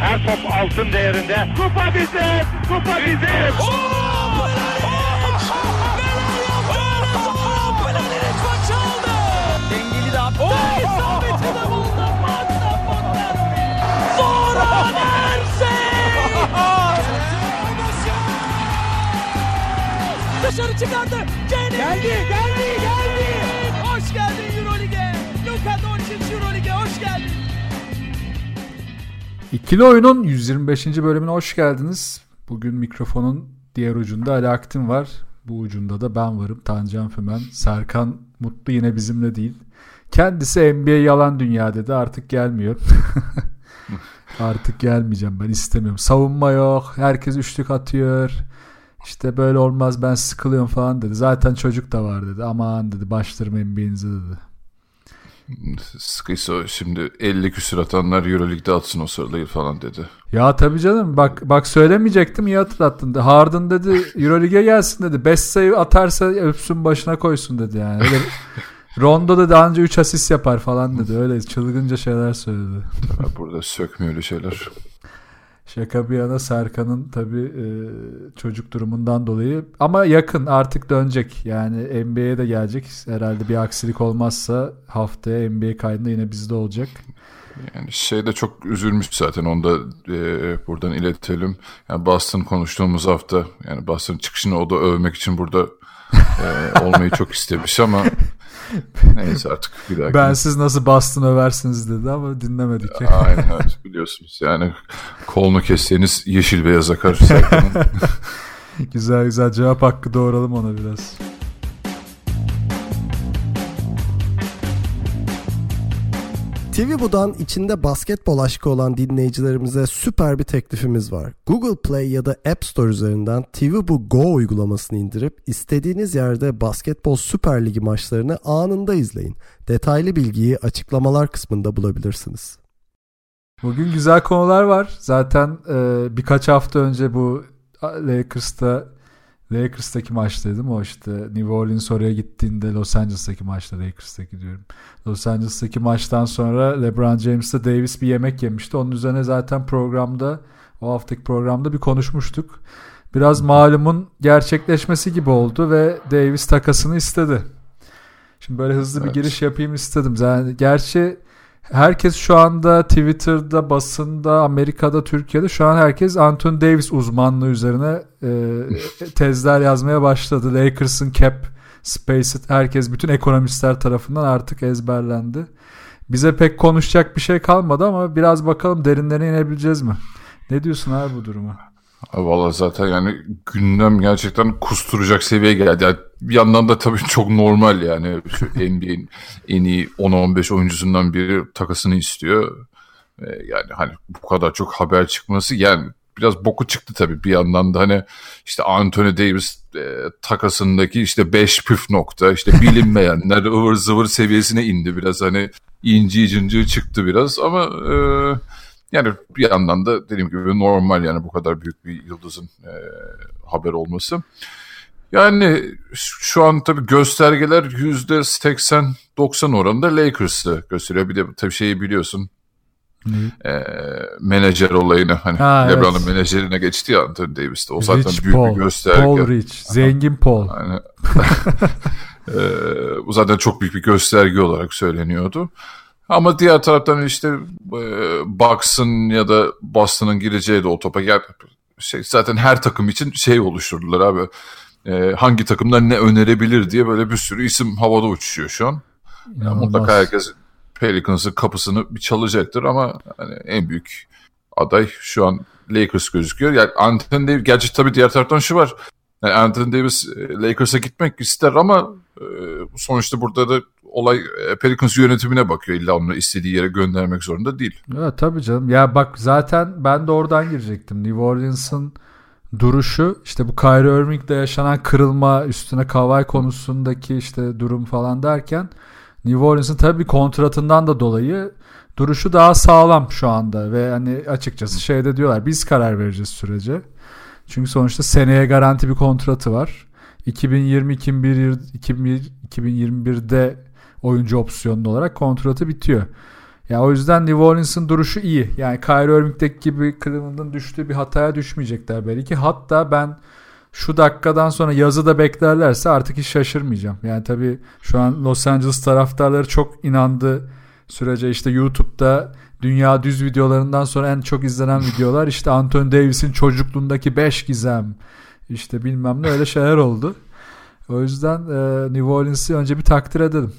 Her top altın değerinde. Kupa bizim! Kupa bizim! Oh! Planiç! Neler yaptı? Oh! Planiç maçıldı! Dengeli de attı. İsabeti de buldu. Patla patla. Zoran Planiç! Dışarı çıkardı. Geldi. Hoş geldin Euroleague'e. Luka Dončić Euroleague'e hoş geldin. İkili Oyun'un 125. bölümüne hoş geldiniz. Bugün mikrofonun diğer ucunda Ali Aktin var. Bu ucunda da ben varım. Tancan Fümen. Serkan Mutlu yine bizimle değil. Kendisi NBA yalan dünya dedi. Artık gelmiyor. Artık gelmeyeceğim, ben istemiyorum. Savunma yok. Herkes üçlük atıyor. İşte böyle olmaz, ben sıkılıyorum falan dedi. Zaten çocuk da var dedi. Aman dedi, baştırmayın birinizi dedi. Sıkıysa şimdi 50 küsür atanlar Euroleague'de atsın o sıraları falan dedi. Ya tabii canım, bak söylemeyecektim, iyi hatırlattın. Harden dedi Euroleague'e gelsin dedi. 5 sayı atarsa öpsün başına koysun dedi yani. Öyle, Rondo da daha önce 3 asist yapar falan dedi. Öyle çılgınca şeyler söyledi. Tabii burada sökmüyor öyle şeyler. Şaka bir yana, Serkan'ın tabii çocuk durumundan dolayı ama yakın artık dönecek. Yani NBA'ye de gelecek. Herhalde bir aksilik olmazsa haftaya NBA kaydında yine bizde olacak. Yani şeyde çok üzülmüş zaten, onu da buradan iletelim. Yani Boston konuştuğumuz hafta, yani Boston çıkışını o da övmek için burada olmayı çok istemiş ama neyse artık bir dahaki. Ben siz nasıl Boston översiniz dedi ama dinlemedik. Ya, aynen öyle, biliyorsunuz yani kolunu kesseniz yeşil beyaz akar. Güzel cevap hakkı doğuralım ona biraz. Tivibu'dan içinde basketbol aşkı olan dinleyicilerimize süper bir teklifimiz var. Google Play ya da App Store üzerinden Tivibu Go uygulamasını indirip istediğiniz yerde basketbol süper ligi maçlarını anında izleyin. Detaylı bilgiyi açıklamalar kısmında bulabilirsiniz. Bugün güzel konular var. Zaten birkaç hafta önce bu Lakers'taki maçta dedim, o işte New Orleans oraya gittiğinde Los Angeles'taki maçta, Lakers'taki diyorum. Los Angeles'taki maçtan sonra LeBron James'le Davis bir yemek yemişti. Onun üzerine zaten o haftaki programda bir konuşmuştuk. Biraz malumun gerçekleşmesi gibi oldu ve Davis takasını istedi. Şimdi böyle hızlı bir giriş yapayım istedim. Yani gerçi herkes şu anda Twitter'da, basında, Amerika'da, Türkiye'de şu an herkes Anthony Davis uzmanlığı üzerine tezler yazmaya başladı. Lakers'ın cap space'i herkes, bütün ekonomistler tarafından artık ezberlendi. Bize pek konuşacak bir şey kalmadı ama biraz bakalım derinlerine inebileceğiz mi? Ne diyorsun abi bu duruma? Vallahi zaten yani gündem gerçekten kusturacak seviyeye geldi. Yani bir yandan da tabii çok normal yani. Şu NBA'nin en iyi 10-15 oyuncusundan biri takasını istiyor. Yani hani bu kadar çok haber çıkması yani biraz boku çıktı tabii. Bir yandan da hani işte Anthony Davis takasındaki işte 5 püf nokta, işte bilinmeyenler ıvır zıvır seviyesine indi biraz, hani inci cinci çıktı biraz ama... Yani bir yandan da dediğim gibi normal yani bu kadar büyük bir yıldızın haber olması. Yani şu an tabii göstergeler %80-90 oranında Lakers'ı gösteriyor. Bir de tabii şeyi biliyorsun, menajer olayını, hani LeBron'un evet, menajerine geçti ya Anthony Davis'te. O zaten Rich büyük Paul, bir gösterge. Paul Rich, zengin Paul. Yani, bu zaten çok büyük bir gösterge olarak söyleniyordu. Ama diğer taraftan işte Bucks'ın ya da Boston'ın gireceği de o topa gel. Şey, zaten her takım için şey oluşturdular abi. Hangi takımlar ne önerebilir diye böyle bir sürü isim havada uçuşuyor şu an. Yani mutlaka herkes Pelicans'ın kapısını bir çalacaktır ama hani en büyük aday şu an Lakers gözüküyor. Yani Anthony Davis, gerçi tabii diğer taraftan şu var. Yani Anthony Davis Lakers'a gitmek ister ama sonuçta burada da olay Pelicans yönetimine bakıyor. İlla onu istediği yere göndermek zorunda değil. Evet tabii canım. Ya bak zaten ben de oradan girecektim. New Orleans'ın duruşu, işte bu Kyrie Irving'de yaşanan kırılma, üstüne Kawhi konusundaki işte durum falan derken New Orleans'ın tabii kontratından da dolayı duruşu daha sağlam şu anda ve hani açıkçası şeyde diyorlar, biz karar vereceğiz sürece. Çünkü sonuçta seneye garanti bir kontratı var. 2020-2021'de oyuncu opsiyonlu olarak kontratı bitiyor. Yani o yüzden New Orleans'ın duruşu iyi. Yani Kyrie Irving'deki gibi Cleveland'ın düştüğü bir hataya düşmeyecekler belki. Hatta ben şu dakikadan sonra yazı da beklerlerse artık hiç şaşırmayacağım. Yani tabii şu an Los Angeles taraftarları çok inandı sürece. İşte YouTube'da dünya düz videolarından sonra en çok izlenen videolar. İşte Anthony Davis'in çocukluğundaki 5 gizem. İşte bilmem ne öyle şeyler oldu. O yüzden New Orleans'ı önce bir takdir edelim.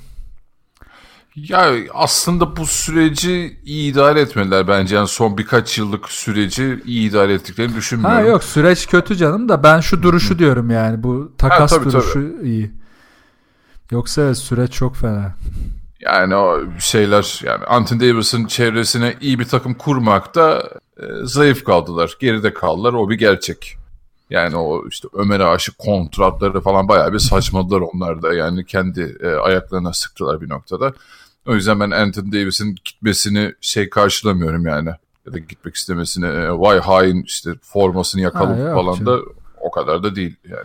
Ya aslında bu süreci iyi idare etmediler bence. Yani son birkaç yıllık süreci iyi idare ettiklerini düşünmüyorum. Ha yok, süreç kötü canım da ben şu duruşu diyorum yani. Bu takas duruşu iyi. Yoksa evet, süreç çok fena. Yani o şeyler, yani Anthony Davis'in çevresine iyi bir takım kurmakta zayıf kaldılar. Geride kaldılar, o bir gerçek. Yani o işte Ömer'e aşık kontratları falan bayağı bir saçmaladılar onlar da. Yani kendi ayaklarına sıktılar bir noktada. O yüzden ben Anthony Davis'in gitmesini karşılamıyorum yani. Ya da gitmek istemesini, vay hain işte formasını yakalım falan canım. Da o kadar da değil yani.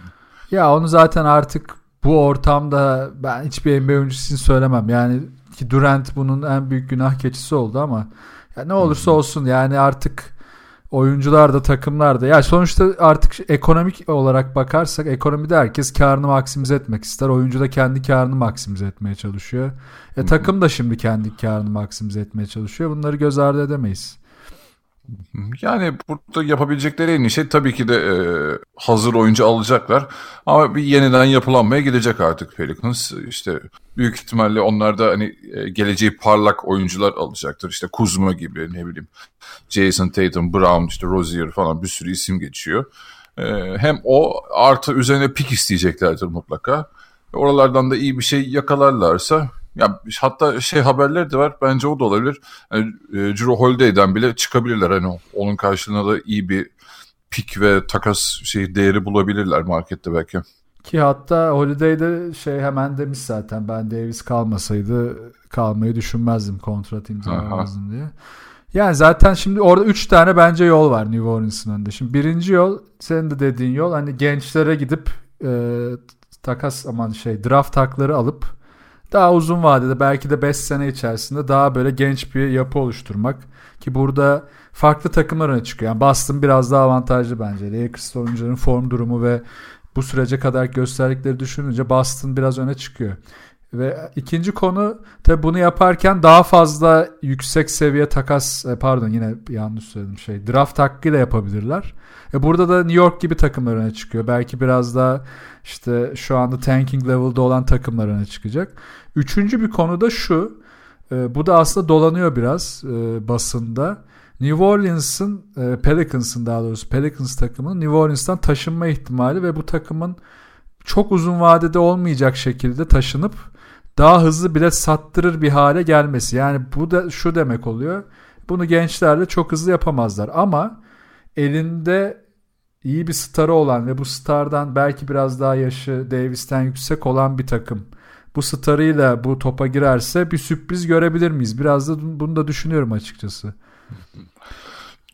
Ya onu zaten artık bu ortamda ben hiçbir NBA oyuncusunu söylemem. Yani ki Durant bunun en büyük günah keçisi oldu ama ya ne olursa olsun yani artık oyuncular da takımlar da ya sonuçta artık ekonomik olarak bakarsak ekonomide herkes karını maksimize etmek ister. Oyuncu da kendi karını maksimize etmeye çalışıyor. Takım da şimdi kendi karını maksimize etmeye çalışıyor. Bunları göz ardı edemeyiz. Yani burada yapabilecekleri en iyi şey tabii ki de hazır oyuncu alacaklar. Ama bir yeniden yapılanmaya gidecek artık Pelicans. İşte büyük ihtimalle onlar da hani geleceği parlak oyuncular alacaktır. İşte Kuzma gibi, ne bileyim Jason Tatum, Brown, işte Rozier falan bir sürü isim geçiyor. Hem o artı üzerine pik isteyeceklerdir mutlaka. Oralardan da iyi bir şey yakalarlarsa... Ya hatta haberleri de var. Bence o da olabilir. Yani, Jrue Holiday'den bile çıkabilirler. Hani onun karşılığında da iyi bir pik ve takas değeri bulabilirler markette belki. Ki hatta Holiday'de hemen demiş zaten, ben Davis kalmasaydı kalmayı düşünmezdim, kontrat imzalamazdım diye. Yani zaten şimdi orada 3 tane bence yol var New Orleans'ın önünde. Şimdi birinci yol, senin de dediğin yol, hani gençlere gidip draft hakları alıp daha uzun vadede belki de 5 sene içerisinde daha böyle genç bir yapı oluşturmak. Ki burada farklı takımlar öne çıkıyor. Yani Boston biraz daha avantajlı bence. Lakers oyuncuların form durumu ve bu sürece kadar gösterdikleri düşününce Boston biraz öne çıkıyor. Ve ikinci konu, tabii bunu yaparken daha fazla yüksek seviye takas, pardon yine yanlış söyledim, draft hakkıyla yapabilirler. Burada da New York gibi takımlar öne çıkıyor. Belki biraz daha işte şu anda tanking level'da olan takımlar öne çıkacak. Üçüncü bir konu da şu, bu da aslında dolanıyor biraz basında. New Orleans'ın, Pelicans'ın daha doğrusu Pelicans takımının New Orleans'tan taşınma ihtimali ve bu takımın çok uzun vadede olmayacak şekilde taşınıp daha hızlı bilet sattırır bir hale gelmesi. Yani bu da şu demek oluyor. Bunu gençlerle çok hızlı yapamazlar. Ama elinde iyi bir starı olan ve bu stardan belki biraz daha yaşı Davis'ten yüksek olan bir takım bu starıyla bu topa girerse bir sürpriz görebilir miyiz? Biraz da bunu da düşünüyorum açıkçası.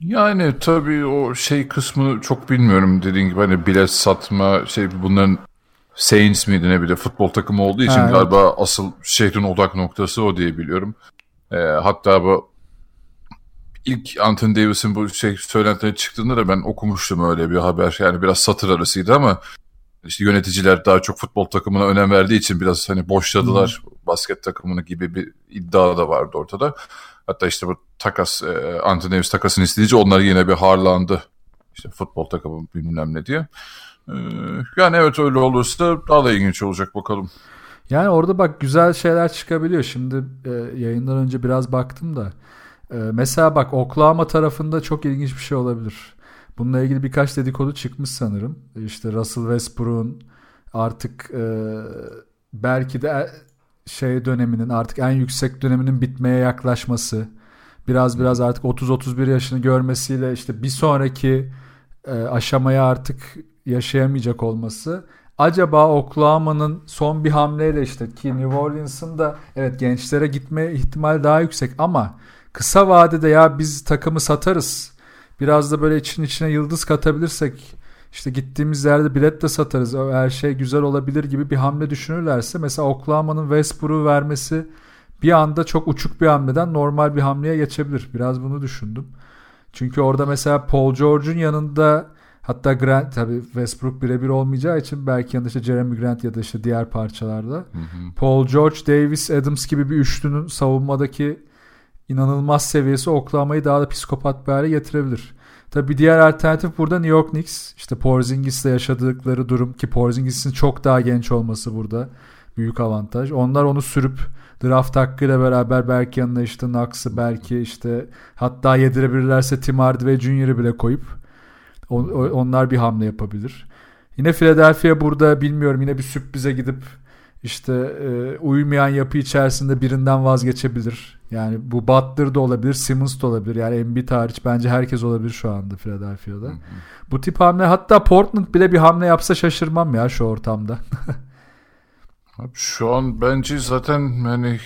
Yani tabii o kısmını çok bilmiyorum. Dediğin gibi hani bilet satma bunların Saints miydi ne bile futbol takımı olduğu için galiba evet. Asıl şehrin odak noktası o diye biliyorum. Hatta bu ilk Anthony Davis'in bu söylentileri çıktığında da ben okumuştum öyle bir haber. Yani biraz satır arasıydı ama işte yöneticiler daha çok futbol takımına önem verdiği için biraz hani boşladılar basket takımını gibi bir iddia da vardı ortada. Hatta işte bu takas, Anthony Davis takasını isteyince onlar yine bir harlandı. İşte futbol takımı bilmem ne diye. Yani evet, öyle olursa daha da ilginç olacak, bakalım. Yani orada bak güzel şeyler çıkabiliyor. Şimdi yayından önce biraz baktım da mesela bak Oklahoma tarafında çok ilginç bir şey olabilir. Bununla ilgili birkaç dedikodu çıkmış sanırım. İşte Russell Westbrook'un artık belki de döneminin artık en yüksek döneminin bitmeye yaklaşması, biraz artık 30-31 yaşını görmesiyle işte bir sonraki aşamaya artık yaşayamayacak olması. Acaba Oklahoma'nın son bir hamleyle ki New Orleans'ın da evet gençlere gitme ihtimali daha yüksek ama kısa vadede ya biz takımı satarız. Biraz da böyle içine yıldız katabilirsek gittiğimiz yerde bilet de satarız. Her şey güzel olabilir gibi bir hamle düşünürlerse mesela Oklahoma'nın Westbrook'u vermesi bir anda çok uçuk bir hamleden normal bir hamleye geçebilir. Biraz bunu düşündüm. Çünkü orada mesela Paul George'un yanında, hatta Grant, tabii Westbrook birebir olmayacağı için belki yanında işte Jeremy Grant ya da işte diğer parçalarda. Paul George, Davis, Adams gibi bir üçlünün savunmadaki inanılmaz seviyesi Oklahoma'yı daha da psikopat bir hale getirebilir. Tabii diğer alternatif burada New York Knicks. İşte Porzingis'le yaşadıkları durum, ki Porzingis'in çok daha genç olması burada büyük avantaj. Onlar onu sürüp draft hakkıyla beraber belki yanına işte Knox'ı, belki işte hatta yedirebilirlerse Tim Hardaway Jr.'ı bile koyup onlar bir hamle yapabilir. Yine Philadelphia burada bilmiyorum, yine bir sürprize gidip işte uyumayan yapı içerisinde birinden vazgeçebilir. Yani bu Butler da olabilir, Simmons da olabilir. Yani Embiid hariç bence herkes olabilir şu anda Philadelphia'da. Hı hı. Bu tip hamle, hatta Portland bile bir hamle yapsa şaşırmam ya şu ortamda. Abi şu an bence zaten hani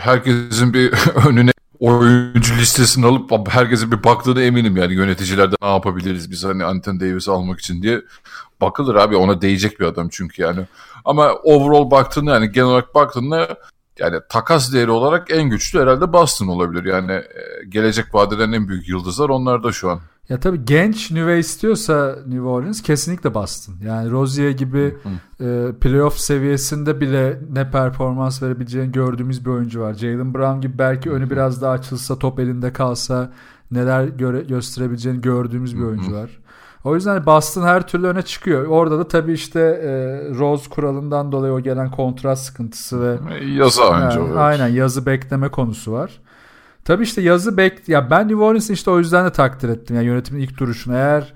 herkesin bir önüne oyuncu listesini alıp herkesin bir baktığına eminim. Yani yöneticilerden ne yapabiliriz biz hani Anthony Davis'i almak için diye bakılır abi, ona değecek bir adam çünkü yani. Ama overall baktığında, yani genel olarak baktığında, yani takas değeri olarak en güçlü herhalde Boston olabilir. Yani gelecek vadeden en büyük yıldızlar onlar da şu an. Ya tabii genç nüve istiyorsa New Orleans kesinlikle Boston. Yani Rozier gibi playoff seviyesinde bile ne performans verebileceğini gördüğümüz bir oyuncu var. Jaylen Brown gibi belki önü biraz daha açılsa, top elinde kalsa neler gösterebileceğini gördüğümüz bir oyuncu var. O yüzden Boston her türlü öne çıkıyor. Orada da tabii işte Rose kuralından dolayı o gelen kontrat sıkıntısı ve yazı önce yani, aynen yazı bekleme konusu var. Tabii işte yazı ya ben New Orleans'ı işte o yüzden de takdir ettim. Yani yönetimin ilk duruşunu, eğer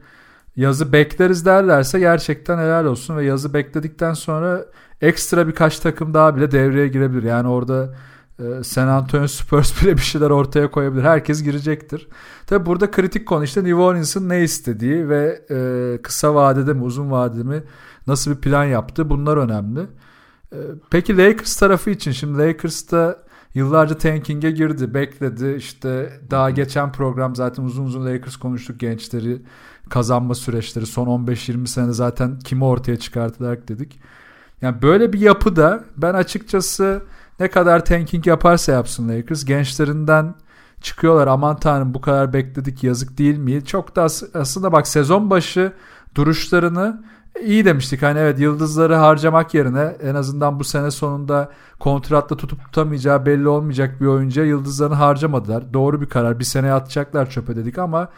yazı bekleriz derlerse gerçekten helal olsun ve yazı bekledikten sonra ekstra birkaç takım daha bile devreye girebilir. Yani orada San Antonio Spurs bile bir şeyler ortaya koyabilir. Herkes girecektir. Tabii burada kritik konu işte New Orleans'ın ne istediği ve kısa vadede mi uzun vadede mi nasıl bir plan yaptığı, bunlar önemli. Peki Lakers tarafı için, şimdi Lakers'ta yıllarca tanking'e girdi, bekledi. İşte daha geçen program zaten uzun uzun Lakers konuştuk, gençleri, kazanma süreçleri, son 15-20 senede zaten kimi ortaya çıkartarak dedik. Yani böyle bir yapıda ben açıkçası ne kadar tanking yaparsa yapsın Lakers, gençlerinden çıkıyorlar. Aman tanrım bu kadar bekledik, yazık değil mi? Çok da aslında bak, sezon başı duruşlarını iyi demiştik. Hani evet, yıldızları harcamak yerine en azından bu sene sonunda kontratla tutup tutamayacağı belli olmayacak bir oyuncuya yıldızlarını harcamadılar. Doğru bir karar. Bir seneye atacaklar çöpe dedik ama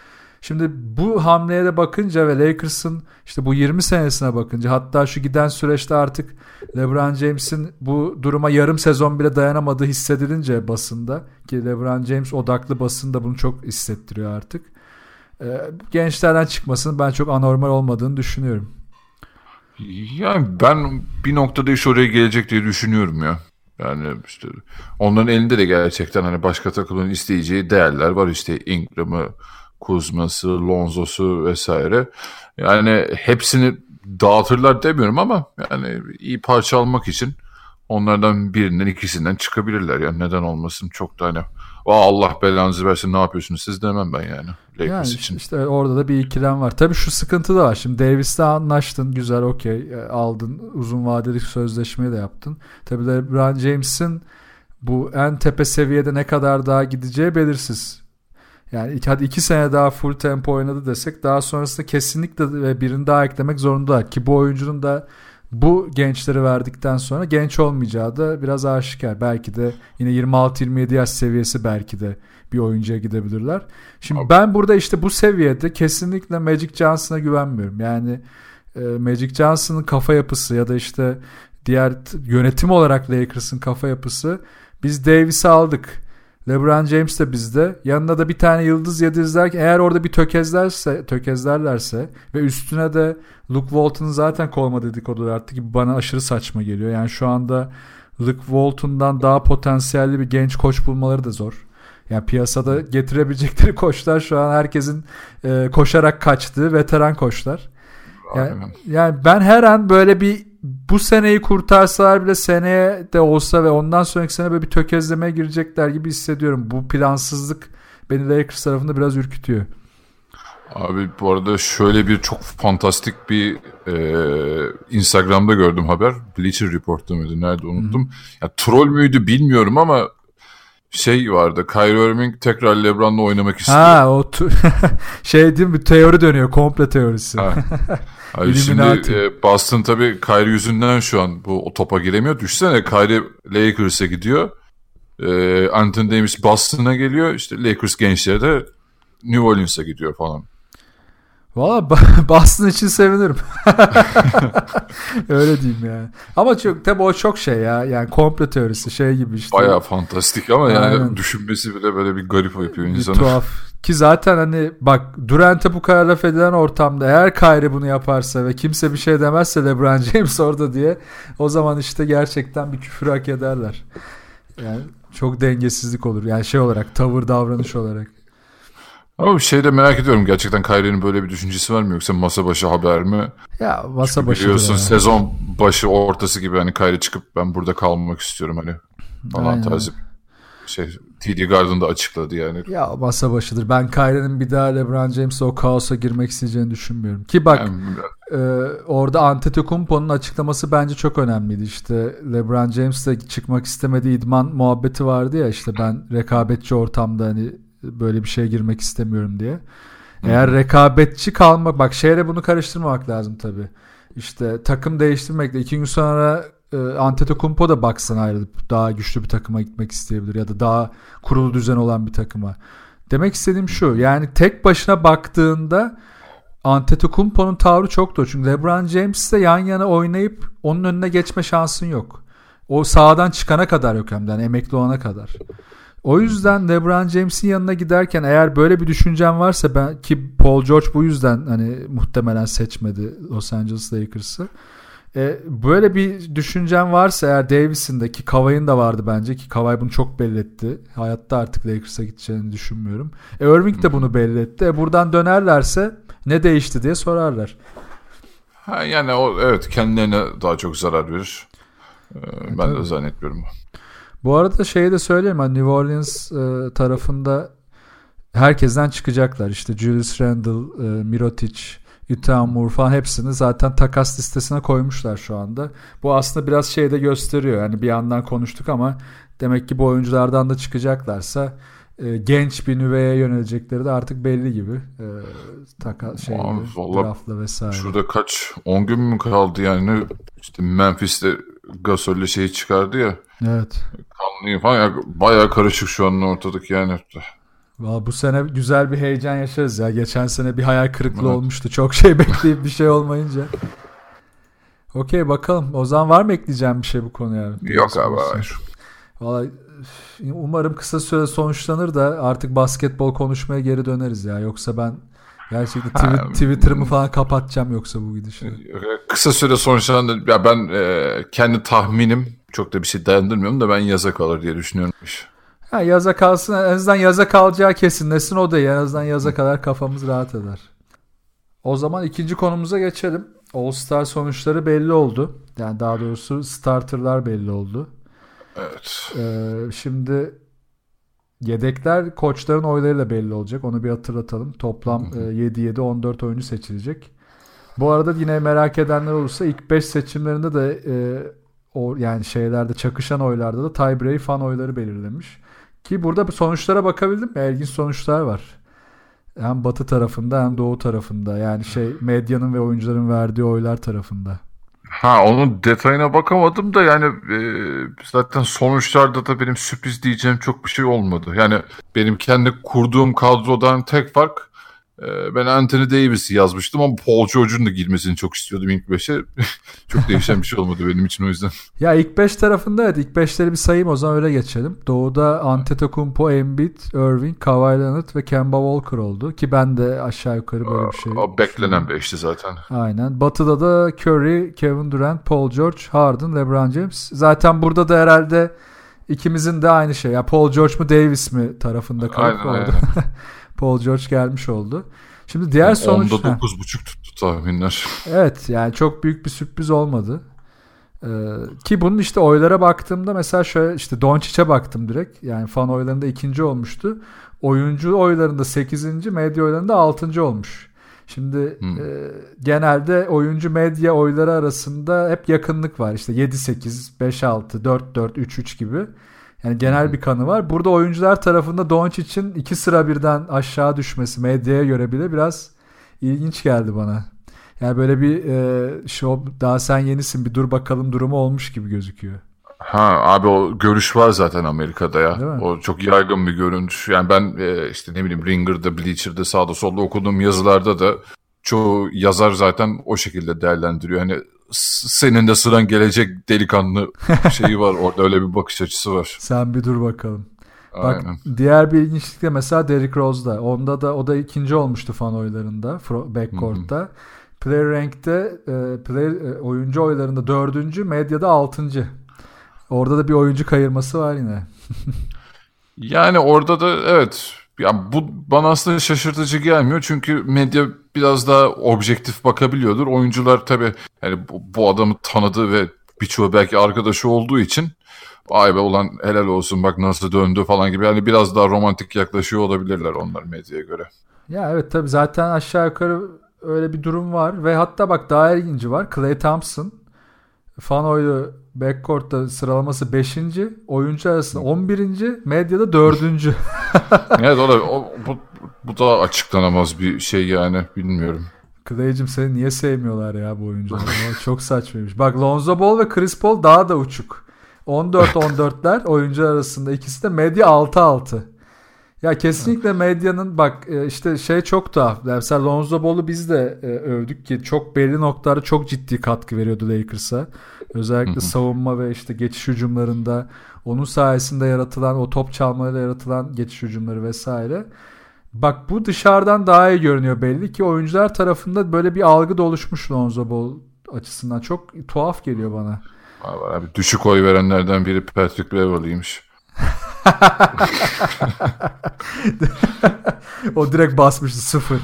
şimdi bu hamleye de bakınca ve Lakers'ın işte bu 20 senesine bakınca, hatta şu giden süreçte artık LeBron James'in bu duruma yarım sezon bile dayanamadığı hissedilince basında, ki LeBron James odaklı basında bunu çok hissettiriyor artık. Gençlerden çıkmasının ben çok anormal olmadığını düşünüyorum. Yani ben bir noktada iş oraya gelecek diye düşünüyorum ya. Yani işte onların elinde de gerçekten hani başka takımın isteyeceği değerler var. İşte Ingram'ı, Kuzma'sı, Lonzo'su vesaire. Yani hepsini dağıtırlar demiyorum ama yani iyi parça almak için onlardan birinden, ikisinden çıkabilirler. Yani neden olmasın, çok da hani Allah belanızı versin ne yapıyorsunuz siz demem ben yani. Lakers yani için. İşte orada da bir ikilem var. Tabii şu sıkıntı da var. Şimdi Davis'le anlaştın, güzel, okey, aldın, uzun vadeli sözleşmeyi de yaptın. Tabii LeBron James'in bu en tepe seviyede ne kadar daha gideceği belirsiz. Yani hadi 2 sene daha full tempo oynadı desek, daha sonrasında kesinlikle birini daha eklemek zorunda, ki bu oyuncunun da bu gençleri verdikten sonra genç olmayacağı da biraz aşikar. Belki de yine 26-27 yaş seviyesi belki de bir oyuncuya gidebilirler. Şimdi ben burada işte bu seviyede kesinlikle Magic Johnson'a güvenmiyorum. Yani Magic Johnson'ın kafa yapısı ya da işte diğer yönetim olarak Lakers'ın kafa yapısı, biz Davis'i aldık, LeBron James de bizde, yanına da bir tane yıldız yedirizlerken eğer orada bir tökezlerlerse ve üstüne de Luke Walton'ın zaten kolma dedikoduları artık bana aşırı saçma geliyor. Yani şu anda Luke Walton'dan daha potansiyelli bir genç koç bulmaları da zor. Yani piyasada getirebilecekleri koçlar şu an herkesin koşarak kaçtığı veteran koçlar. Yani ben her an böyle bir, bu seneyi kurtarsalar bile seneye de olsa ve ondan sonraki sene böyle bir tökezlemeye girecekler gibi hissediyorum. Bu plansızlık beni Lakers tarafında biraz ürkütüyor. Abi bu arada şöyle bir çok fantastik bir Instagram'da gördüm haber. Bleacher Report'ta mıydı? Nerede unuttum. Ya, troll müydü bilmiyorum ama şey vardı. Kyrie Irving tekrar LeBron'la oynamak istiyor. Ha, o şey değil mi? Teori dönüyor. Komple teorisi. Hayır, şimdi Boston tabii Kyrie yüzünden şu an bu o topa giremiyor. Düşsene Kyrie Lakers'a gidiyor. Anthony Davis Boston'a geliyor. İşte Lakers gençleri de New Orleans'a gidiyor falan. Valla Boston için sevinirim. Öyle diyeyim yani. Ama çok, tabii o çok şey ya. Yani komplo teorisi şey gibi işte. Bayağı fantastik ama yani düşünmesi bile böyle bir garip yapıyor insanı. Tuhaf. Ki zaten hani bak Durant'e bu kadar laf edilen ortamda eğer Kyrie bunu yaparsa ve kimse bir şey demezse LeBron James orada diye o zaman işte gerçekten bir küfür hak ederler. Yani çok dengesizlik olur. Yani şey olarak tavır davranış olarak. Ama bir şey de merak ediyorum gerçekten Kyrie'nin böyle bir düşüncesi var mı yoksa masa başı haber mi? Ya masa başı biliyorsun yani. Sezon başı ortası gibi hani Kyrie çıkıp ben burada kalmamak istiyorum hani falan tarzı şey TD Garden'da açıkladı yani. Ya masa başıdır. Ben Kyrie'nin bir daha LeBron James'e o kaosa girmek isteyeceğini düşünmüyorum. Ki bak yani, orada Antetokounmpo'nun açıklaması bence çok önemliydi. İşte LeBron James'le çıkmak istemediği idman muhabbeti vardı ya işte ben rekabetçi ortamda hani böyle bir şeye girmek istemiyorum diye. Eğer rekabetçi kalmak... Bak şehre bunu karıştırmamak lazım tabii. İşte takım değiştirmekle 2 gün sonra Antetokounmpo da baksan ayrılıp daha güçlü bir takıma gitmek isteyebilir ya da daha kurulu düzen olan bir takıma. Demek istediğim şu. Yani tek başına baktığında Antetokounmpo'nun tavrı çok doğru. Çünkü LeBron James'le yan yana oynayıp onun önüne geçme şansın yok. O sahadan çıkana kadar yok hem de. Yani emekli olana kadar. O yüzden LeBron James'in yanına giderken eğer böyle bir düşüncem varsa ben ki Paul George bu yüzden hani muhtemelen seçmedi Los Angeles Lakers'ı. Böyle bir düşüncem varsa eğer Davis'in de ki Kawhi'nin de vardı bence ki Kawhi bunu çok belli etti. Hayatta artık Lakers'a gideceğini düşünmüyorum. Irving de bunu belli etti. Buradan dönerlerse ne değişti diye sorarlar. Ha, yani o evet kendilerine daha çok zarar verir. Ben de zannetmiyorum. Bu arada şeyi de söyleyeyim. Hani New Orleans tarafında herkesten çıkacaklar. İşte Julius Randle, Mirotic, Utah Moore falan hepsini zaten takas listesine koymuşlar şu anda. Bu aslında biraz şeyi de gösteriyor. Yani bir yandan konuştuk ama demek ki bu oyunculardan da çıkacaklarsa genç bir nüveye yönelecekleri de artık belli gibi. Draftla vesaire. Şurada kaç 10 gün mü kaldı yani? İşte Memphis'te Gasol'le şeyi çıkardı ya. Evet. Kanlıyım falan. Bayağı karışık şu an ortalık yani. Vallahi bu sene güzel bir heyecan yaşarız ya. Geçen sene bir hayal kırıklığı olmuştu. Çok şey bekleyip bir şey olmayınca. Okey bakalım. O zaman var mı ekleyeceğim bir şey bu konuya? Yok abi hayır. Vallahi umarım kısa süre sonuçlanır da artık basketbol konuşmaya geri döneriz ya. Yoksa ben gerçekten Twitter'ımı falan kapatacağım yoksa bu gidişle. Kısa süre sonuçlanır. Ya ben kendi tahminim çok da bir şey dayandırmıyorum da ben yaza kalır diye düşünüyorum. Ha, yaza kalsın. En azından yaza kalacağı kesinlesin o da en azından yaza kadar kafamız rahat eder. O zaman ikinci konumuza geçelim. All Star sonuçları belli oldu. Yani daha doğrusu starterlar belli oldu. Evet. Şimdi yedekler koçların oylarıyla belli olacak. Onu bir hatırlatalım. Toplam 7-7-14 oyuncu seçilecek. Bu arada yine merak edenler olursa ilk 5 seçimlerinde de yani şeylerde çakışan oylarda da tiebreak fan oyları belirlemiş. Ki burada sonuçlara bakabildim mi? İlginç sonuçlar var. Hem batı tarafında hem doğu tarafında. Yani şey medyanın ve oyuncuların verdiği oylar tarafında. Ha onun detayına bakamadım da yani zaten sonuçlarda da benim sürpriz diyeceğim çok bir şey olmadı. Yani benim kendi kurduğum kadrodan tek fark ben Anthony Davis'i yazmıştım ama Paul George'un da girmesini çok istiyordum ilk 5'e. Çok değişen bir şey olmadı benim için o yüzden. Ya ilk 5 tarafındaydı. İlk 5'leri bir sayayım o zaman öyle geçelim. Doğu'da Antetokounmpo, Embiid, Irving, Kawhi Leonard ve Kemba Walker oldu. Ki ben de aşağı yukarı böyle bir şey. Beklenen 5'ti zaten. Aynen. Batı'da da Curry, Kevin Durant, Paul George, Harden, LeBron James. Zaten burada da herhalde ikimizin de aynı şey. Ya Paul George mu Davis mi tarafında kalıp oldu. Paul George gelmiş oldu. Şimdi diğer yani sonuç... 10'da 9.5 tuttu tahminler. Evet yani çok büyük bir sürpriz olmadı. Ki bunun işte oylara baktığımda mesela şöyle işte Dončić'e baktım direkt. Yani fan oylarında 2. olmuştu. Oyuncu oylarında 8. medya oylarında 6. olmuş. Şimdi genelde oyuncu medya oyları arasında hep yakınlık var. İşte 7-8, 5-6, 4-4, 3-3 gibi. Yani genel bir kanı var. Burada oyuncular tarafında Dončić'in 2 sıra birden aşağı düşmesi medyaya göre bile biraz ilginç geldi bana. Yani böyle bir show, daha sen yenisin bir dur bakalım durumu olmuş gibi gözüküyor. Ha abi, o görüş var zaten Amerika'da ya. O çok yaygın bir görüntü. Yani ben işte ne bileyim Ringer'da, Bleacher'da, sağda solda okuduğum yazılarda da çoğu yazar zaten o şekilde değerlendiriyor. Hani senin de sıran gelecek delikanlı şeyi var orada, öyle bir bakış açısı var. Sen bir dur bakalım. Aynen. Bak diğer bir ilginçlik de mesela Derrick Rose'da. Onda da o da ikinci olmuştu fan oylarında backcourt'ta. Hı-hı. Player Rank'te oyuncu oylarında 4. medyada 6. Orada da bir oyuncu kayırması var yine. Yani orada da evet. Ya bu bana aslında şaşırtıcı gelmiyor. Çünkü medya biraz daha objektif bakabiliyordur. Oyuncular tabii yani bu adamı tanıdığı ve birçoğu belki arkadaşı olduğu için ay be ulan helal olsun bak nasıl döndü falan gibi. Yani biraz daha romantik yaklaşıyor olabilirler onlar medyaya göre. Ya evet tabii zaten aşağı yukarı öyle bir durum var. Ve hatta bak daha ilginci var. Klay Thompson fan oylu backcourt'ta sıralaması 5. oyuncu arasında 11. medyada 4. Evet bu da açıklanamaz bir şey yani, bilmiyorum. Kıdayıcım seni niye sevmiyorlar ya bu oyuncuları? Çok saçmaymış. Bak Lonzo Ball ve Chris Paul daha da uçuk. 14-14'ler oyuncu arasında, ikisi de medya 6-6. Ya kesinlikle medyanın bak işte şey çok tuhaf. Mesela Lonzo Ball'u biz de övdük ki çok belli noktalarda çok ciddi katkı veriyordu Lakers'a. Özellikle savunma ve işte geçiş hücumlarında onun sayesinde yaratılan o top çalmalarıyla yaratılan geçiş hücumları vesaire. Bak bu dışarıdan daha iyi görünüyor belli ki oyuncular tarafında böyle bir algı da oluşmuş Lonzo Ball açısından. Çok tuhaf geliyor bana. Abi düşük oy verenlerden biri Patrick Beverley'miş. O direkt basmıştı 0.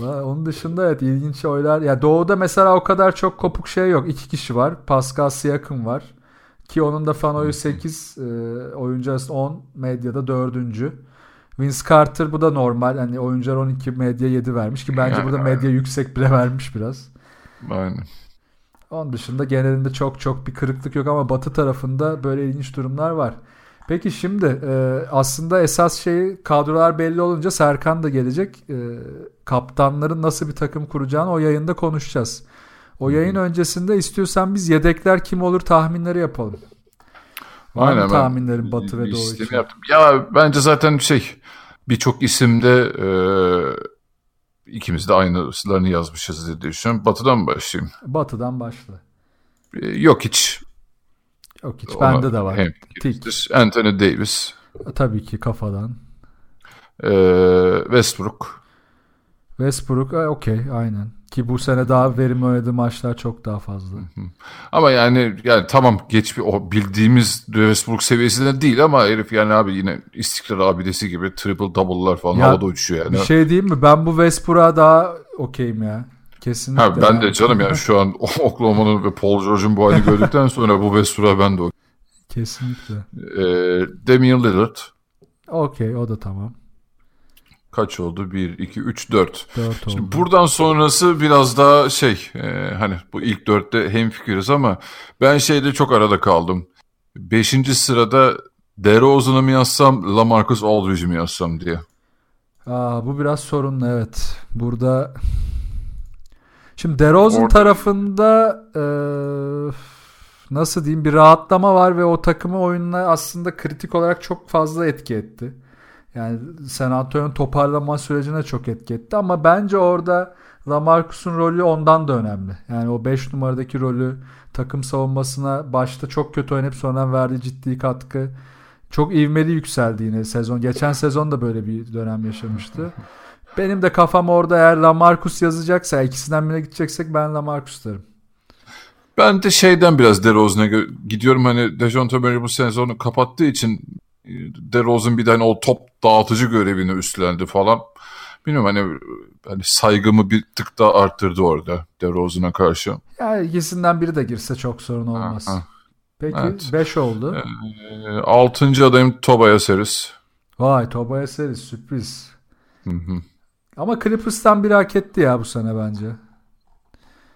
Onun dışında evet ilginç oylar. Ya Doğu'da mesela o kadar çok kopuk şey yok. 2 kişi var. Pascal Siakam var. Ki onun da fan oyu 8, oyuncu arasında 10, medyada 4. Vince Carter bu da normal. Hani oyuncular 12, medya 7 vermiş ki bence yani, burada medya yüksek bile vermiş biraz. Aynen. Onun dışında genelinde çok bir kırıklık yok ama Batı tarafında böyle ilginç durumlar var. Peki şimdi aslında esas şeyi kadrolar belli olunca Serkan da gelecek. Kaptanların nasıl bir takım kuracağını o yayında konuşacağız. O yayın öncesinde istiyorsan biz yedekler kim olur tahminleri yapalım. Aynen. Tahminlerin Batı ve Doğu için. Ya bence zaten birçok isimde ikimiz de aynılarını yazmışız diye düşünüyorum. Batı'dan başlayayım. Batı'dan başla. Yok hiç. Bende de var. Anthony Davis. Tabii ki kafadan. Westbrook okey aynen. Ki bu sene daha verimli oynadığı maçlar çok daha fazla. Ama yani tamam geç bir o bildiğimiz Westbrook seviyesinde değil ama herif yani abi yine İstiklal abidesi gibi triple double'lar falan ya, havada uçuyor yani. Bir şey diyeyim mi? Ben bu Westbrook'a daha okeyim ya. Kesinlikle. Ha, ben de canım yani şu an Oklahoma'nın ve Paul George'un bu halini gördükten sonra bu Westbrook'a ben de okeyim. Kesinlikle. Damian Lillard. Okey o da tamam. Kaç oldu? 1, 2, 3, 4. Şimdi buradan sonrası biraz daha hani bu ilk 4'te hemfikiriz ama ben çok arada kaldım. 5. sırada DeRozan'ı mı yazsam, LaMarcus Aldridge'i mi yazsam diye. Bu biraz sorunlu evet. Burada şimdi DeRozan tarafında nasıl diyeyim bir rahatlama var ve o takımı oyununa aslında kritik olarak çok fazla etki etti. Yani San Antonio'nun toparlanma sürecine çok etki etti ama bence orada LaMarcus'un rolü ondan da önemli. Yani o 5 numaradaki rolü takım savunmasına başta çok kötü oynayıp sonradan verdiği ciddi katkı çok ivmeli yükseldi yine sezon. Geçen sezon da böyle bir dönem yaşamıştı. Benim de kafam orada eğer LaMarcus yazacaksa ikisinden birine gideceksek ben LaMarcus derim. Ben de biraz DeRozan'a gidiyorum hani Dejounte Murray bu sezonu kapattığı için DeRozan bir de o top dağıtıcı görevini üstlendi falan. Bilmiyorum hani saygımı bir tık daha arttırdı orada DeRozan'a karşı. Ya ikisinden biri de girse çok sorun olmaz. Peki 5 evet. Oldu. 6. adayım Tobias Harris. Vay Tobias Harris sürpriz. Ama Clippers'tan biri hak etti ya bu sene bence.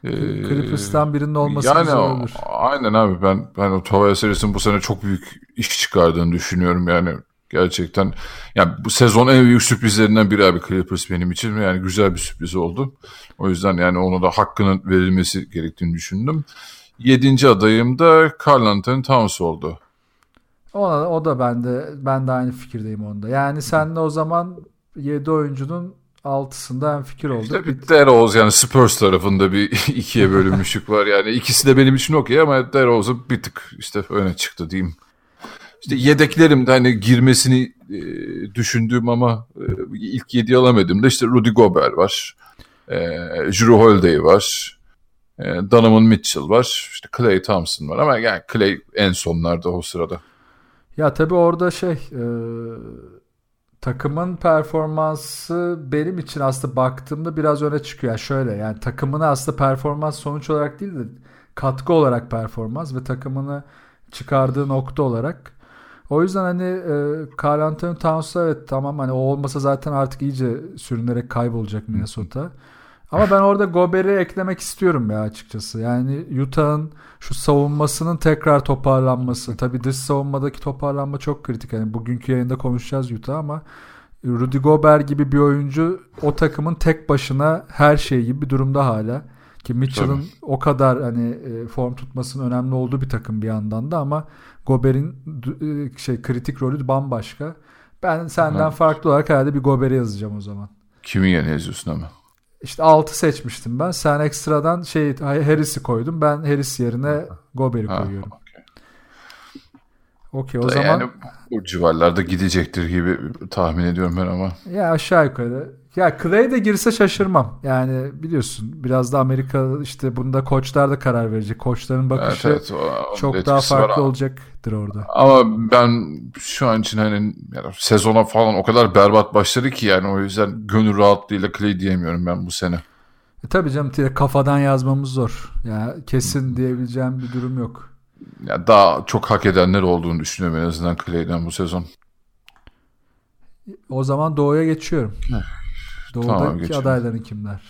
Clippers'tan birinin olması yani güzel olur. Aynen abi, ben o Toya serisinin bu sene çok büyük iş çıkardığını düşünüyorum yani. Gerçekten yani bu sezon en büyük sürprizlerinden biri abi Clippers benim için. Yani güzel bir sürpriz oldu. O yüzden yani ona da hakkının verilmesi gerektiğini düşündüm. 7. adayım da Karl-Anthony Towns oldu. O da ben de aynı fikirdeyim onda. Yani seninle o zaman 7 oyuncunun 6'sında hemfikir olduk. İşte bir DeRozan yani Spurs tarafında bir ikiye bölünmüşlük var. Yani ikisi de benim için okey ama DeRozan bir tık işte öne çıktı diyeyim. İşte yedeklerimde hani girmesini düşündüğüm ama ilk 7'yi alamadım da işte Rudy Gobert var. Jrue Holiday var. Donovan Mitchell var. İşte Klay Thompson var ama yani Klay en sonlarda o sırada. Ya tabii orada takımın performansı benim için aslında baktığımda biraz öne çıkıyor. Yani şöyle yani takımını aslında performans sonuç olarak değil de katkı olarak performans ve takımını çıkardığı nokta olarak. O yüzden hani Karl-Anthony Towns'a evet tamam hani o olmasa zaten artık iyice sürünerek kaybolacak Minnesota. Ama ben orada Gobert'i eklemek istiyorum ya açıkçası. Yani Utah'ın şu savunmasının tekrar toparlanması. Tabii dış savunmadaki toparlanma çok kritik. Yani bugünkü yayında konuşacağız Utah ama Rudy Gobert gibi bir oyuncu o takımın tek başına her şeyi gibi bir durumda hala. Ki Mitchell'ın o kadar hani form tutmasının önemli olduğu bir takım bir yandan da ama Gobert'in kritik rolü bambaşka. Ben senden farklı olarak herhalde bir Gobert'i yazacağım o zaman. Kimi yeni yazıyorsun ama? İşte 6 seçmiştim ben. Sen ekstradan Harris'i koydun. Ben Harris yerine Gobert'i koyuyorum. Okey o zaman. Yani bu civarlarda gidecektir gibi tahmin ediyorum ben ama. Ya aşağı yukarı. Ya Clay de girse şaşırmam. Yani biliyorsun biraz da Amerika işte bunda koçlar da karar verecek. Koçların bakışı o çok daha farklı olacaktır orada. Ama ben şu an için hani sezona falan o kadar berbat başladı ki yani o yüzden gönül rahatlığıyla Clay diyemiyorum ben bu sene. Tabii canım kafadan yazmamız zor. Yani kesin diyebileceğim bir durum yok. Ya daha çok hak edenler olduğunu düşünüyorum en azından Clay'den bu sezon. O zaman Doğu'ya geçiyorum. Doğu'daki adayların kimler?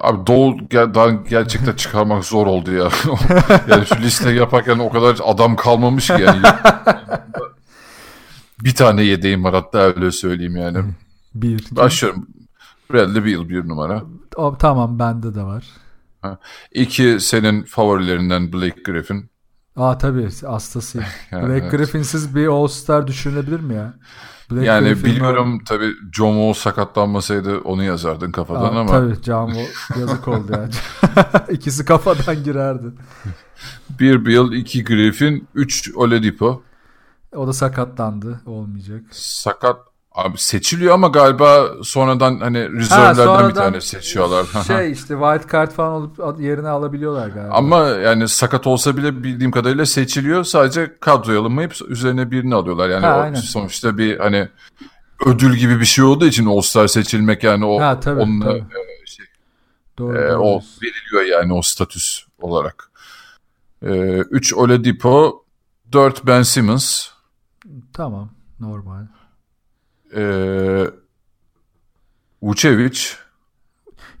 Abi Doğu'dan gerçekten çıkarmak zor oldu ya. Yani şu liste yaparken o kadar adam kalmamış ki yani. Bir tane yedeğim var hatta öyle söyleyeyim yani. Başlıyorum. Bradley Beal 1 numara. Tamam bende de var. 2 senin favorilerinden Blake Griffin. Tabii hastasıyım. Yani, Blake Griffin'siz bir All-Star düşünebilir mi ya? Blake yani Griffin bilmiyorum var. Tabii John sakatlanmasaydı onu yazardın kafadan ama. Tabii John yazık oldu yani. İkisi kafadan girerdi. 1 Beal, 2 Griffin, 3 Oladipo. O da sakatlandı. Olmayacak. Abi seçiliyor ama galiba sonradan hani reservelerden bir tane seçiyorlar. İşte wild card falan olup yerine alabiliyorlar galiba. Ama yani sakat olsa bile bildiğim kadarıyla seçiliyor. Sadece kadroya alınmayıp üzerine birini alıyorlar. Yani sonuçta bir hani ödül gibi bir şey olduğu için All-Star seçilmek yani onunla o veriliyor yani o statüs olarak. 3 Oladipo, 4 Ben Simmons. Tamam normal. Vučević.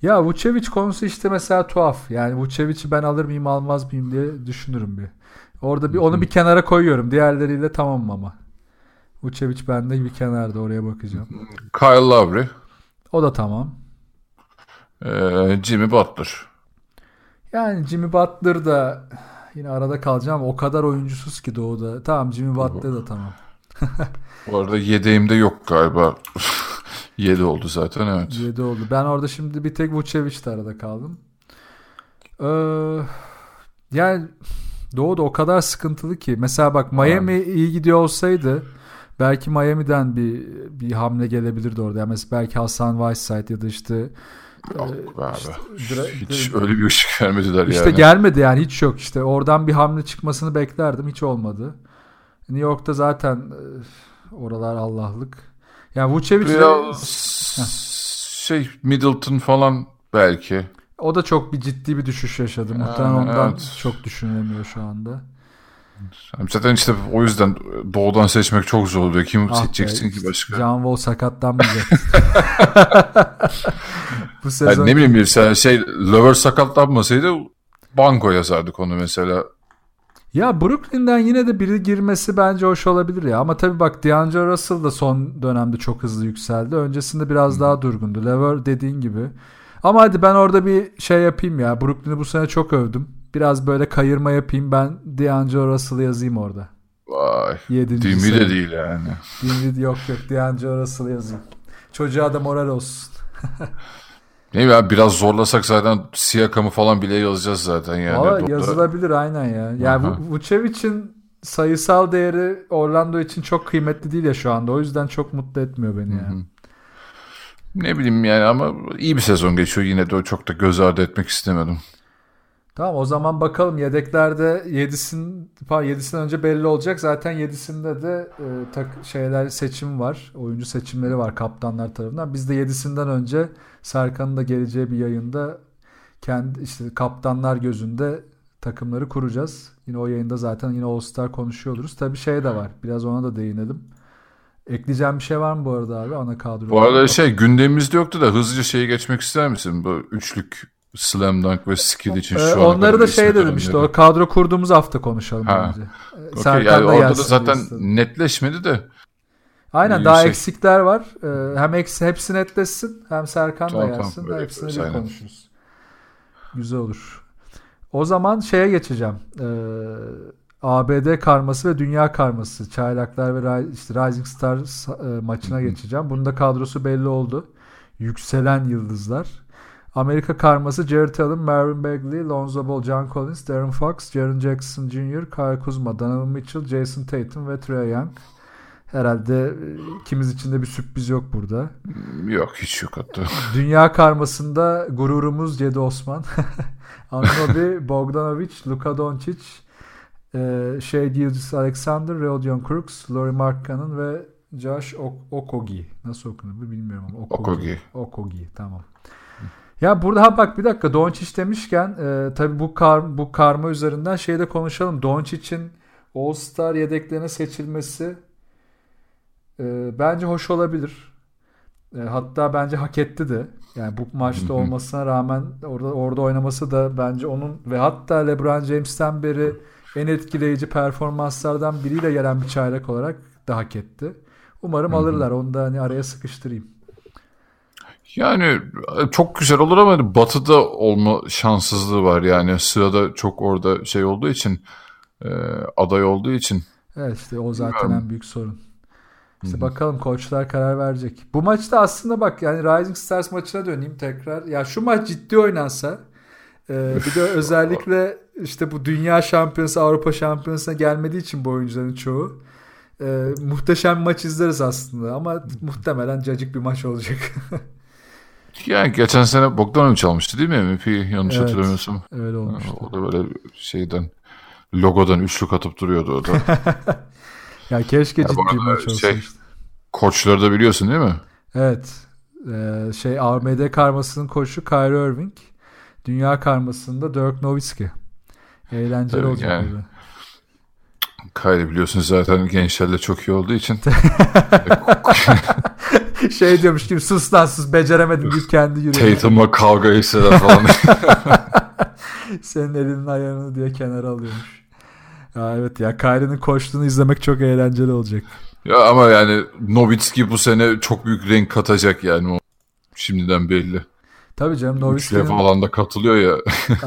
Ya Vučević konusu işte mesela tuhaf. Yani Vučević'i ben alır mıyım almaz mıyım diye düşünürüm bir. Orada onu bir kenara koyuyorum. Diğerleriyle tamam ama. Vučević bende bir kenarda oraya bakacağım. Kyle Lowry. O da tamam. Jimmy Butler. Yani Jimmy Butler da yine arada kalacağım. O kadar oyuncusuz ki Doğu'da. Tamam Jimmy Butler da tamam. Bu arada yedeğimde yok galiba. 7 oldu zaten evet. 7 oldu. Ben orada şimdi bir tek Vučević'te arada kaldım. Yani Doğu'da o kadar sıkıntılı ki. Mesela bak Miami iyi gidiyor olsaydı belki Miami'den bir hamle gelebilirdi orada. Yani mesela belki Hasan Whiteside ya da işte hiç öyle bir ışık gelmediler yani. İşte gelmedi yani hiç yok işte. Oradan bir hamle çıkmasını beklerdim. Hiç olmadı. New York'ta zaten oralar Allah'lık. Yani Vučević'le Middleton falan belki. O da çok bir ciddi bir düşüş yaşadı. Muhtemelen ondan çok düşünülemiyor şu anda. Zaten işte o yüzden doğudan seçmek çok zor oluyor. Kim seçeceksin ki başka? John Wall sakatlanmayacak. Bu sezon... Yani ne bileyim bir Lover sakatlanmasaydı banko yazardık onu mesela. Ya Brooklyn'den yine de biri girmesi bence hoş olabilir ya. Ama tabii bak D'Angelo Russell da son dönemde çok hızlı yükseldi. Öncesinde biraz daha durgundu. Lever dediğin gibi. Ama hadi ben orada bir şey yapayım ya. Brooklyn'i bu sene çok övdüm. Biraz böyle kayırma yapayım ben. D'Angelo Russell'ı yazayım orada. Vay. Dimi de değil yani. Dimi yok. D'Angelo Russell'ı yazayım. Çocuğa da moral olsun. Ne ya biraz zorlasak zaten Siakam'ı falan bile yazacağız zaten yani. Valla yazılabilir aynen ya. Yani Vučević'in sayısal değeri Orlando için çok kıymetli değil ya şu anda. O yüzden çok mutlu etmiyor beni ya. Yani. Ne bileyim yani ama iyi bir sezon geçiyor. Yine de o çok da göz ardı etmek istemedim. Tamam o zaman bakalım yedeklerde 7'sinden önce belli olacak. Zaten 7'sinde de seçim var. Oyuncu seçimleri var kaptanlar tarafından. Biz de 7'sinden önce Serkan'ın da geleceği bir yayında kendi işte kaptanlar gözünde takımları kuracağız. Yine o yayında zaten yine All Star konuşuyor oluruz. Tabii şey de var. Biraz ona da değinelim. Ekleyeceğim bir şey var mı bu arada abi ana kadro? Bu arada gündemimizde yoktu da hızlıca geçmek ister misin? Bu üçlük Slam Dunk ve Skill için şu an. Onları da dedim işte o kadro kurduğumuz hafta konuşalım bence. Okay, yani orada da zaten netleşmedi de. Aynen daha eksikler var. Hem hepsi netleşsin hem Serkan da gelsin. Tamam, hepsini bir konuşuruz. Güzel olur. O zaman geçeceğim. ABD karması ve dünya karması. Çaylaklar ve Rising Stars maçına geçeceğim. Bunun da kadrosu belli oldu. Yükselen yıldızlar. Amerika karması Jarrett Allen, Marvin Bagley, Lonzo Ball, John Collins, De'Aaron Fox, Jaren Jackson Jr., Kyle Kuzma, Donovan Mitchell, Jason Tatum ve Trae Young. Herhalde ikimiz için de bir sürpriz yok burada. Yok hiç yok hatta. Dünya karmasında gururumuz Cedi Osman. Anunoby, Bogdanović, Luka Dončić, Shai Gilgeous-Alexander, Rodion Krux, Lauri Markkanen ve Josh Okogie. Nasıl okunuyor bilmiyorum ama Okogie tamam. Ya burada bak bir dakika Dončić demişken tabii bu karma üzerinden de konuşalım. Doncic'in All-Star yedeklerine seçilmesi bence hoş olabilir. Hatta bence hak etti de. Yani bu maçta olmasına rağmen orada oynaması da bence onun ve hatta LeBron James'ten beri en etkileyici performanslardan biriyle gelen bir çaylak olarak da hak etti. Umarım alırlar. Onu da araya sıkıştırayım. Yani çok güzel olur ama Batı'da olma şanssızlığı var yani sırada çok orada olduğu için aday olduğu için. Evet işte o zaten en büyük sorun. İşte bakalım koçlar karar verecek. Bu maçta aslında yani Rising Stars maçına döneyim tekrar. Ya şu maç ciddi oynansa bir de özellikle işte bu dünya şampiyonası Avrupa şampiyonasına gelmediği için bu oyuncuların çoğu. Muhteşem maç izleriz aslında ama muhtemelen cacık bir maç olacak. Yani geçen sene Bogdanović almıştı değil mi MVP? Yanlış hatırlamıyorsam. Öyle olmuştu. O da böyle logodan üçlük atıp duruyordu o da. Ya keşke ciddi maç olsun. Koçları da biliyorsun değil mi? Evet. ABD karmasının koçu Kyrie Irving. Dünya karmasında Dirk Nowitzki. Eğlenceli olacak gibi. Kyrie biliyorsunuz zaten gençlerle çok iyi olduğu için. Diyormuş gibi sus lan sus beceremedim deyip kendi yürüyor. Tatum'la kavga hisseder falan. Senin elinin ayarını diye kenara alıyormuş. Ya evet ya Kyrie'nin koştuğunu izlemek çok eğlenceli olacak. Ya ama yani Nowitzki bu sene çok büyük renk katacak yani o şimdiden belli. Tabii canım Nowitzki'nin... Üçle falan da katılıyor ya.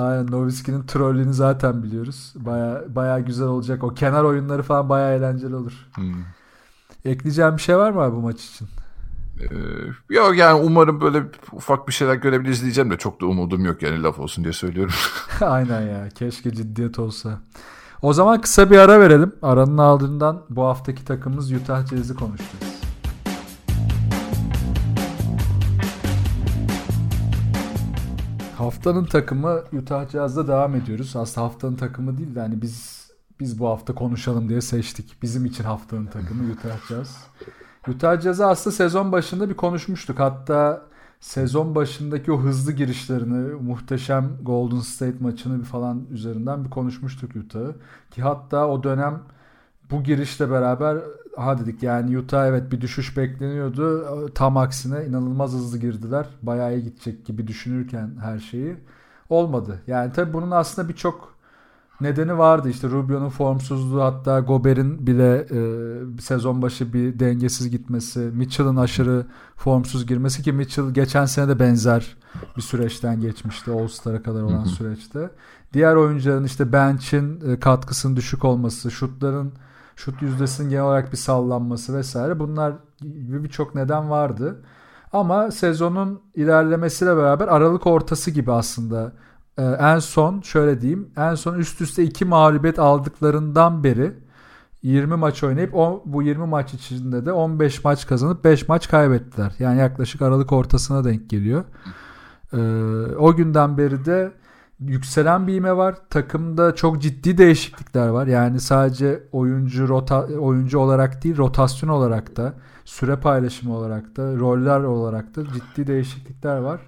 Aynen Nowitzki'nin trollünü zaten biliyoruz. Baya güzel olacak. O kenar oyunları falan baya eğlenceli olur. Ekleyeceğim bir şey var mı abi bu maç için? Yok yani umarım böyle ufak bir şeyler görebiliriz diyeceğim de çok da umudum yok yani laf olsun diye söylüyorum. Aynen ya keşke ciddiyet olsa. O zaman kısa bir ara verelim. Aranın ardından bu haftaki takımımız Utah Jazz'i konuşacağız. Haftanın takımı Utah Jazz'da devam ediyoruz. Aslında haftanın takımı değil de biz bu hafta konuşalım diye seçtik. Bizim için haftanın takımı Utah Jazz. Utah Jazz'ı aslında sezon başında bir konuşmuştuk. Hatta sezon başındaki o hızlı girişlerini, muhteşem Golden State maçını falan üzerinden bir konuşmuştuk Utah'ı. Ki hatta o dönem bu girişle beraber ha dedik yani Utah evet bir düşüş bekleniyordu. Tam aksine inanılmaz hızlı girdiler. Bayağı iyi gidecek gibi düşünürken her şeyi olmadı. Yani tabii bunun aslında birçok nedeni vardı. İşte Rubio'nun formsuzluğu, hatta Gobert'in bile sezon başı bir dengesiz gitmesi, Mitchell'ın aşırı formsuz girmesi ki Mitchell geçen sene de benzer bir süreçten geçmişti, All-Star'a kadar olan süreçte. Diğer oyuncuların işte bench'in katkısının düşük olması, şut yüzdesinin genel olarak bir sallanması vesaire, bunlar gibi birçok neden vardı. Ama sezonun ilerlemesiyle beraber Aralık ortası gibi aslında en son şöyle diyeyim, en son üst üste 2 mağlubiyet aldıklarından beri 20 maç oynayıp bu 20 maç içinde de 15 maç kazanıp 5 maç kaybettiler. Yani yaklaşık Aralık ortasına denk geliyor. O günden beri de yükselen bir ivme var. Takımda çok ciddi değişiklikler var. Yani sadece oyuncu olarak değil, rotasyon olarak da, süre paylaşımı olarak da, roller olarak da ciddi değişiklikler var.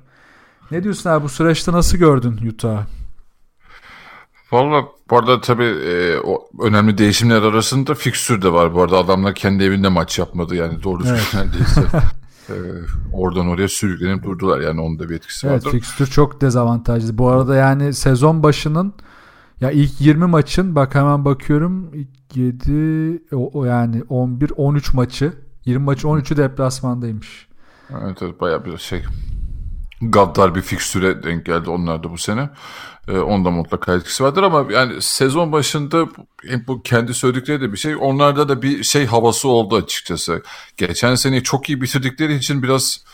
Ne diyorsun abi, bu süreçte nasıl gördün Utah'ı? Valla bu arada tabii önemli değişimler arasında fikstür de var. Bu arada adamlar kendi evinde maç yapmadı. Yani doğru düzgün neredeyse. Oradan oraya sürüklenip durdular. Yani onun da bir etkisi vardır. Evet, fikstür çok dezavantajlı. Bu arada yani sezon başının ya ilk 20 maçın, bak hemen bakıyorum, 11-13 maçı, 20 maçı 13'ü deplasmandaymış. Evet bayağı bir şey... Gaddar bir fikstüre denk geldi onlar da bu sene. Onda mutlaka etkisi vardır ama yani sezon başında bu kendi söyledikleri de bir şey. Onlarda da bir şey havası oldu açıkçası. Geçen seneyi çok iyi bitirdikleri için biraz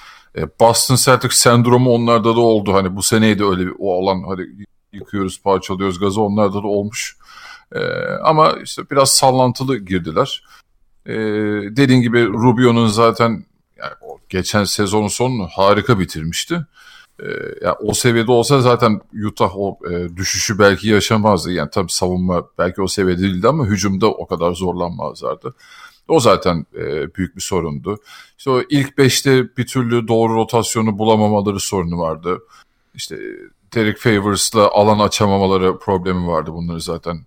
Boston Celtics sendromu onlarda da oldu. Hani bu seneyi de öyle bir olan, hani yıkıyoruz, parçalıyoruz gazı onlarda da olmuş. Ama işte biraz sallantılı girdiler. Dediğin gibi Rubio'nun zaten yani geçen sezonun sonunu harika bitirmişti. Yani o seviyede olsa zaten Utah o düşüşü belki yaşamazdı. Yani tabii savunma belki o seviyede değildi ama hücumda o kadar zorlanmazlardı. O zaten büyük bir sorundu. İşte o ilk 5'te bir türlü doğru rotasyonu bulamamaları sorunu vardı. İşte Derek Favors'la alan açamamaları problemi vardı. Bunları zaten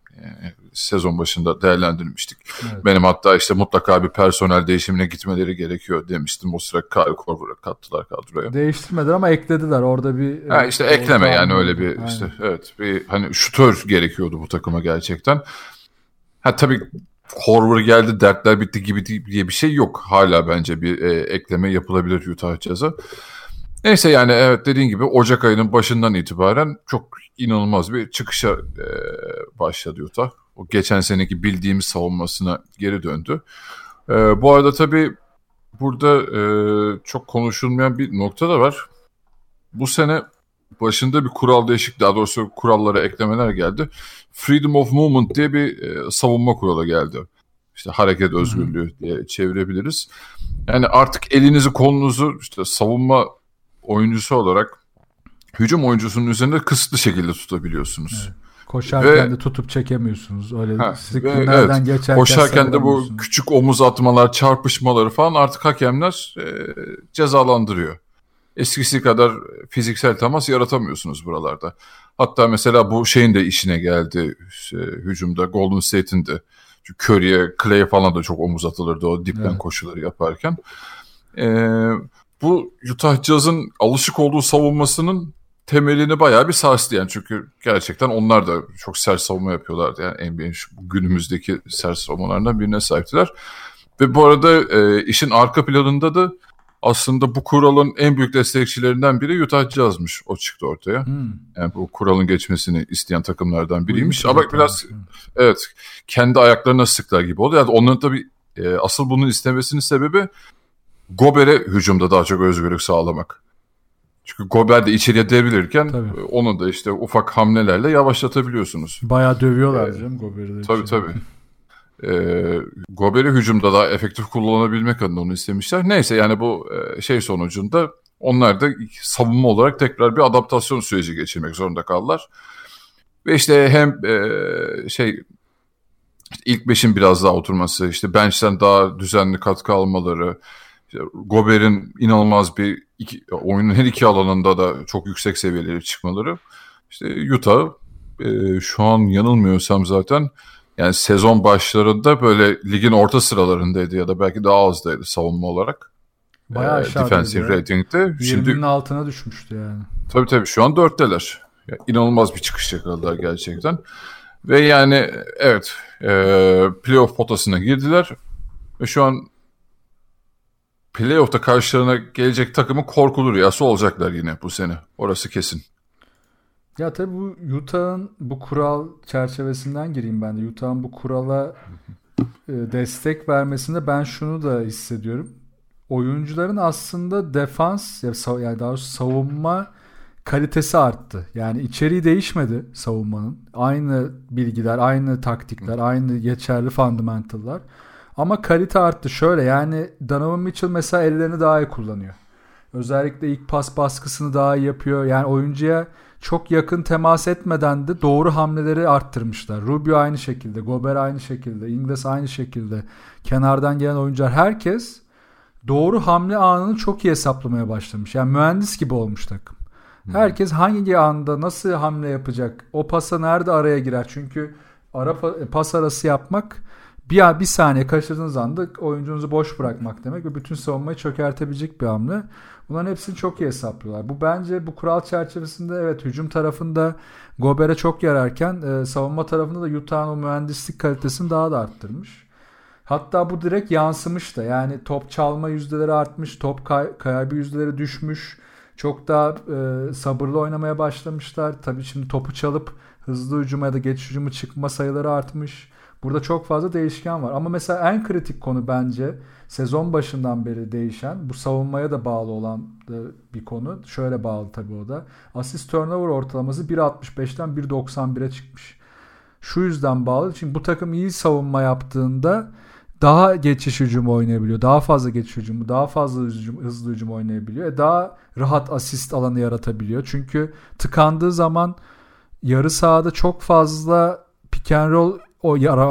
sezon başında değerlendirmiştik. Evet. Benim hatta işte mutlaka bir personel değişimine gitmeleri gerekiyor demiştim. O sıra Kyle Korver'ı kattılar kadroya. Değiştirmediler ama eklediler. Orada bir... Ha işte ekleme yani öyle bir... Aynen. İşte evet bir hani şutör gerekiyordu bu takıma gerçekten. Ha tabii Korver geldi, dertler bitti gibi diye bir şey yok. Hala bence bir ekleme yapılabilir Utah Jazz'a. Neyse yani evet dediğin gibi Ocak ayının başından itibaren çok inanılmaz bir çıkışa başladı Utah. O geçen seneki bildiğimiz savunmasına geri döndü. Bu arada tabii burada çok konuşulmayan bir nokta da var. Bu sene başında bir kural değişikliği, daha doğrusu kurallara eklemeler geldi. Freedom of Movement diye bir savunma kuralı geldi. İşte hareket özgürlüğü diye çevirebiliriz. Yani artık elinizi kolunuzu işte savunma oyuncusu olarak hücum oyuncusunun üzerinde kısıtlı şekilde tutabiliyorsunuz. Evet. Koşarken de tutup çekemiyorsunuz. Öyle sıkıntılardan geçerken. Koşarken de bu küçük omuz atmalar, çarpışmaları falan artık hakemler cezalandırıyor. Eskisi kadar fiziksel temas yaratamıyorsunuz buralarda. Hatta mesela bu şeyin de işine geldi hücumda, Golden State'in de. Çünkü Curry'e, Clay'e falan da çok omuz atılırdı o dipten koşuları yaparken. Bu Utah Jazz'ın alışık olduğu savunmasının temelini bayağı bir sarstı yani, çünkü gerçekten onlar da çok sert savunma yapıyorlardı. Yani NBA'nin günümüzdeki sert savunmalarından birine sahiptiler. Ve bu arada işin arka planında da aslında bu kuralın en büyük destekçilerinden biri Utah Jazz'mış. O çıktı ortaya. Yani bu kuralın geçmesini isteyen takımlardan biriymiş. Ama biraz evet kendi ayaklarına sıktılar gibi oldu. Yani onların tabii asıl bunun istemesinin sebebi Gobert'e hücumda daha çok özgürlük sağlamak. Çünkü Gobert de içeriye devrilirken onu da işte ufak hamlelerle yavaşlatabiliyorsunuz. Bayağı dövüyorlar canım Gobert'i. Tabii. Gobert'i hücumda daha efektif kullanabilmek adına onu istemişler. Neyse yani bu şey sonucunda onlar da savunma olarak tekrar bir adaptasyon süreci geçirmek zorunda kaldılar. Ve işte hem ilk beşin biraz daha oturması, işte bench'ten daha düzenli katkı almaları, Gobert'in inanılmaz bir oyunun her iki alanında da çok yüksek seviyelere çıkmaları. İşte Utah şu an yanılmıyorsam zaten yani sezon başlarında böyle ligin orta sıralarındaydı ya da belki daha azdaydı savunma olarak. Bayağı aşağıdaydı. Defensive rating'de. 20'nin altına düşmüştü yani. Tabii tabii şu an 4'teler. Yani inanılmaz bir çıkış yakaladılar gerçekten. Ve yani evet playoff potasına girdiler. Ve şu an playoff'ta karşılarına gelecek takımı korkulur yası olacaklar yine bu sene. Orası kesin. Ya tabii bu Utah'ın bu kural çerçevesinden gireyim ben de. Utah'ın bu kurala destek vermesinde ben şunu da hissediyorum. Oyuncuların aslında defans yani daha doğrusu savunma kalitesi arttı. Yani içeriği değişmedi savunmanın. Aynı bilgiler, aynı taktikler, aynı geçerli fundamental'lar. Ama kalite arttı. Şöyle yani Donovan Mitchell mesela ellerini daha iyi kullanıyor. Özellikle ilk pas baskısını daha iyi yapıyor. Yani oyuncuya çok yakın temas etmeden de doğru hamleleri arttırmışlar. Rubio aynı şekilde, Gobert aynı şekilde, Ingles aynı şekilde. Kenardan gelen oyuncular herkes doğru hamle anını çok iyi hesaplamaya başlamış. Yani mühendis gibi olmuş takım. Herkes hangi anda nasıl hamle yapacak? O pasa nerede araya girer? Çünkü pas arası yapmak bir saniye kaçırdığınız anda oyuncunuzu boş bırakmak demek ve bütün savunmayı çökertebilecek bir hamle. Bunların hepsini çok iyi hesaplıyorlar. Bu bence bu kural çerçevesinde evet hücum tarafında Gobert'e çok yararken savunma tarafında da Utah'ın o mühendislik kalitesini daha da arttırmış. Hatta bu direkt yansımış da yani top çalma yüzdeleri artmış, top kaybı yüzdeleri düşmüş. Çok daha sabırlı oynamaya başlamışlar. Tabii şimdi topu çalıp hızlı hücuma ya da geçiş hücuma çıkma sayıları artmış. Burada çok fazla değişken var. Ama mesela en kritik konu bence sezon başından beri değişen, bu savunmaya da bağlı olan bir konu. Şöyle bağlı tabii o da. Asist turnover ortalaması 1.65'ten 1.91'e çıkmış. Şu yüzden bağlı. Çünkü bu takım iyi savunma yaptığında daha geçiş hücumu oynayabiliyor. Daha fazla geçiş hücumu, daha fazla hızlı hücum oynayabiliyor. Daha rahat asist alanı yaratabiliyor. Çünkü tıkandığı zaman yarı sahada çok fazla pick and roll